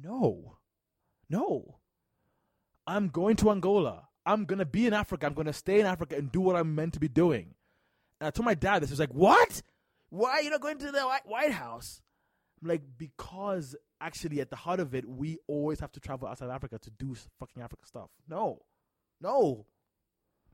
no, no, I'm going to Angola. I'm going to be in Africa. I'm going to stay in Africa and do what I'm meant to be doing. And I told my dad this. He was like, what? Why are you not going to the White House? I'm like, because actually at the heart of it, we always have to travel outside Africa to do fucking Africa stuff. No. No.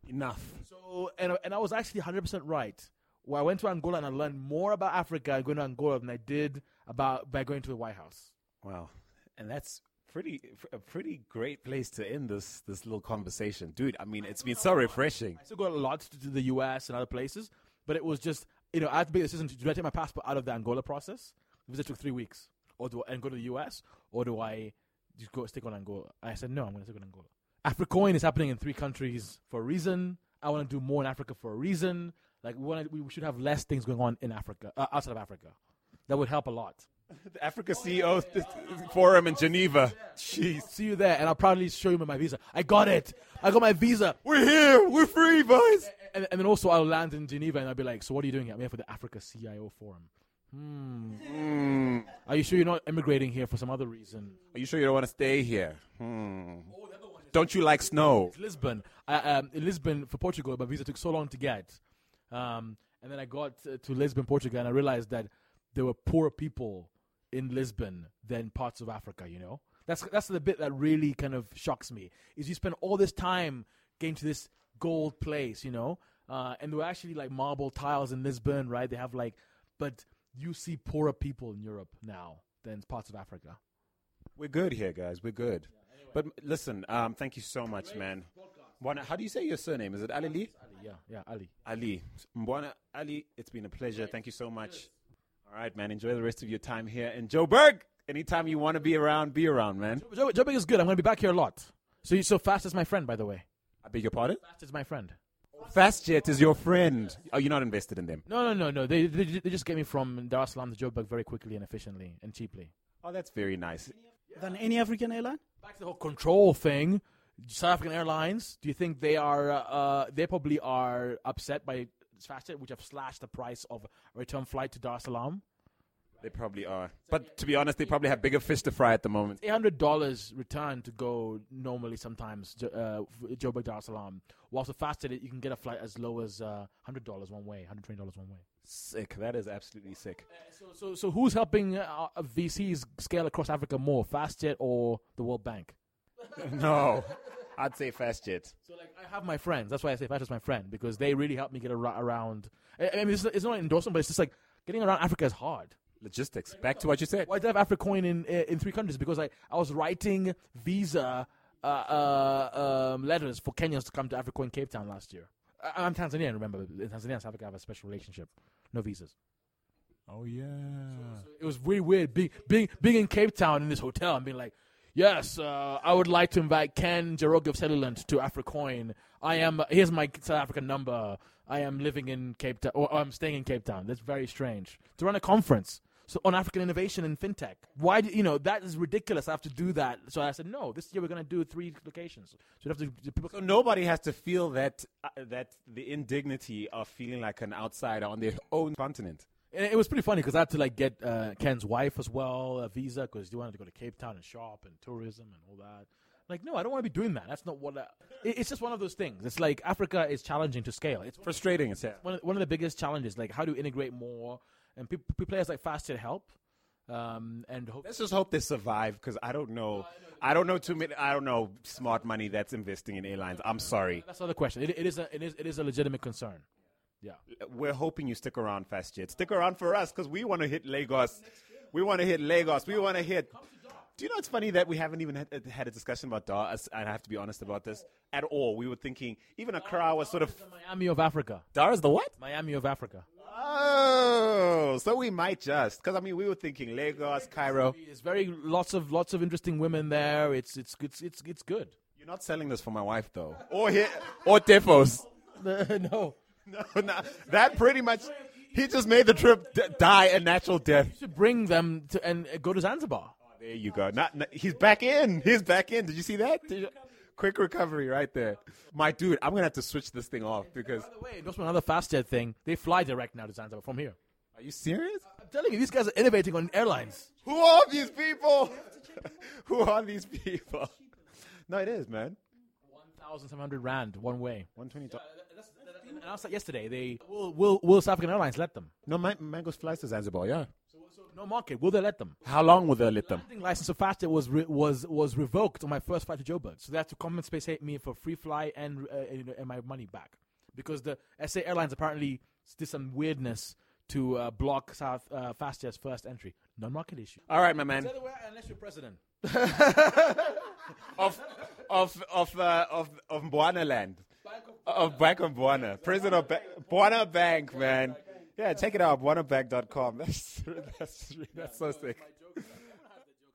Enough. So, and, and I was actually one hundred percent right. Well, I went to Angola and I learned more about Africa going to Angola than I did about by going to the White House. Wow. And that's... Pretty, a pretty great place to end this this little conversation, dude. I mean, it's been so refreshing. I still got a lot to do the U S and other places, but it was just, you know, I had to make a decision: do I take my passport out of the Angola process? The visit took three weeks, or do I, and go to the U S, or do I just go stick on Angola? I said no, I'm going to stick on Angola. AfriCoin is happening in three countries for a reason. I want to do more in Africa for a reason. Like we want, we should have less things going on in Africa, uh, outside of Africa. That would help a lot. The Africa oh, C E O yeah, yeah, yeah. Forum in Geneva. Jeez. I'll see you there, and I'll proudly show you my visa. I got it. I got my visa. We're here. We're free, boys. And, and then also, I'll land in Geneva, and I'll be like, so what are you doing? I'm here for the Africa C I O Forum. Hmm. Mm. Are you sure you're not immigrating here for some other reason? Are you sure you don't want to stay here? Hmm. Oh, the other one is don't you like snow? It's Lisbon. I, um, in Lisbon, for Portugal, my visa took so long to get. Um, and then I got to Lisbon, Portugal, and I realized that there were poorer people in Lisbon than parts of Africa, you know? That's that's the bit that really kind of shocks me, is you spend all this time getting to this gold place, you know? Uh, and there were actually, like, marble tiles in Lisbon, right? They have, like... But you see poorer people in Europe now than parts of Africa. We're good here, guys. We're good. Yeah, anyway. But m- listen, um, thank you so much, Great. man. Mbwana, how do you say your surname? Is it Ali? Ali, yeah. Yeah, Ali. Ali. Mbwana, Ali, it's been a pleasure. Great. Thank you so much. Cheers. All right, man. Enjoy the rest of your time here in Joburg. Anytime you want to be around, be around, man. Jo- Jo- Joburg is good. I'm going to be back here a lot. So you so Fast is my friend, by the way. I beg your pardon? Fast is my friend. Fastjet is your friend. Oh, you're not invested in them? No, no, no, no. They they, they just get me from Dar es Salaam to Joburg very quickly and efficiently and cheaply. Oh, that's very nice. Than any African airline? Back to the whole control thing. South African Airlines. Do you think they are? Uh, they probably are upset by. Fastjet, which have slashed the price of a return flight to Dar es Salaam. They probably are. But to be honest, they probably have bigger fish to fry at the moment. eight hundred dollars return to go normally sometimes, uh, Joburg, Dar es Salaam. Whilst with Fastjet, you can get a flight as low as uh, one hundred dollars one way, one hundred twenty dollars one way. Sick. That is absolutely sick. Uh, so, so, so who's helping uh, V Cs scale across Africa more, Fastjet or the World Bank? No. I'd say first yet. So like, I have my friends. That's why I say Fashia's my friend, because they really helped me get around. I mean, it's, it's not an endorsement, but it's just like getting around Africa is hard. Logistics. Like, back to what you said. Why do I have Africoin in in three countries? Because I, I was writing visa uh, uh, um, letters for Kenyans to come to Africoin Cape Town last year. I, I'm Tanzanian, remember. In Tanzania and South Africa have a special relationship. No visas. Oh, yeah. So, so it was really weird being, being, being in Cape Town in this hotel and being like, yes, uh, I would like to invite Ken Jeroge of Seliland to Africoin. I am, here's my South African number. I am living in Cape Town, or, or I'm staying in Cape Town. That's very strange. To run a conference so on African innovation and fintech. Why, do, you know, that is ridiculous. I have to do that. So I said, no, this year we're going to do three locations. So you have to, the people so nobody has to feel that, uh, that the indignity of feeling like an outsider on their own continent. It was pretty funny because I had to like get uh, Ken's wife as well a visa because he wanted to go to Cape Town and shop and tourism and all that. Like, no, I don't want to be doing that. That's not what. I, it's just one of those things. It's like Africa is challenging to scale. It's frustrating. It's one of, one of the biggest challenges. Like, how do you integrate more? And pe- pe- players like Fastia help. Um, and hope let's just hope they survive because I don't know. Uh, no, I don't know too many. I don't know smart money that's investing in airlines. I'm sorry. That's not the question. It, it is a it is it is a legitimate concern. Yeah, we're hoping you stick around, Fastia. Stick around for us because we want to hit Lagos. We want to hit Lagos. We want to hit. Do you know it's funny that we haven't even had, had a discussion about Dar? And I have to be honest about this at all. We were thinking even Accra was sort of Miami of Africa. Dar is the what? Miami of Africa. Oh, so we might just because I mean we were thinking Lagos, Cairo. It's very lots of lots of interesting women there. It's it's it's it's, it's good. You're not selling this for my wife though, or here, or Tefos. No. No, no, that pretty much, he just made the trip d- die a natural death. You should bring them to and uh, go to Zanzibar. Oh, there you go. Not, not He's back in. He's back in. Did you see that? You, quick recovery right there. My dude, I'm going to have to switch this thing off because. By the way, that's another Fastia thing. They fly direct now to Zanzibar from here. Are you serious? Uh, I'm telling you, these guys are innovating on airlines. Who are these people? Who are these people? No, it is, man. one thousand seven hundred rand one way. one hundred twenty dollars. Yeah, that's, and I was like yesterday, they will will will South African Airlines let them? No, man- Mango's flies to Zanzibar, yeah. So, so no market. Will they let them? How long will they let them? The license of Fastia was re- was was revoked on my first flight to Joburg, so they had to compensate me for free fly and uh, and, and my money back because the S A Airlines apparently did some weirdness to uh, block South uh, Fastia's first entry. Non-market issue. All right, my man. Is that the way, unless you're president. of of of uh, of of Mboana land. Of Bank of Bwana. President of ba- Bwana Bank, man. Yeah, check it out, bwana bank dot com. That's, that's, that's so sick.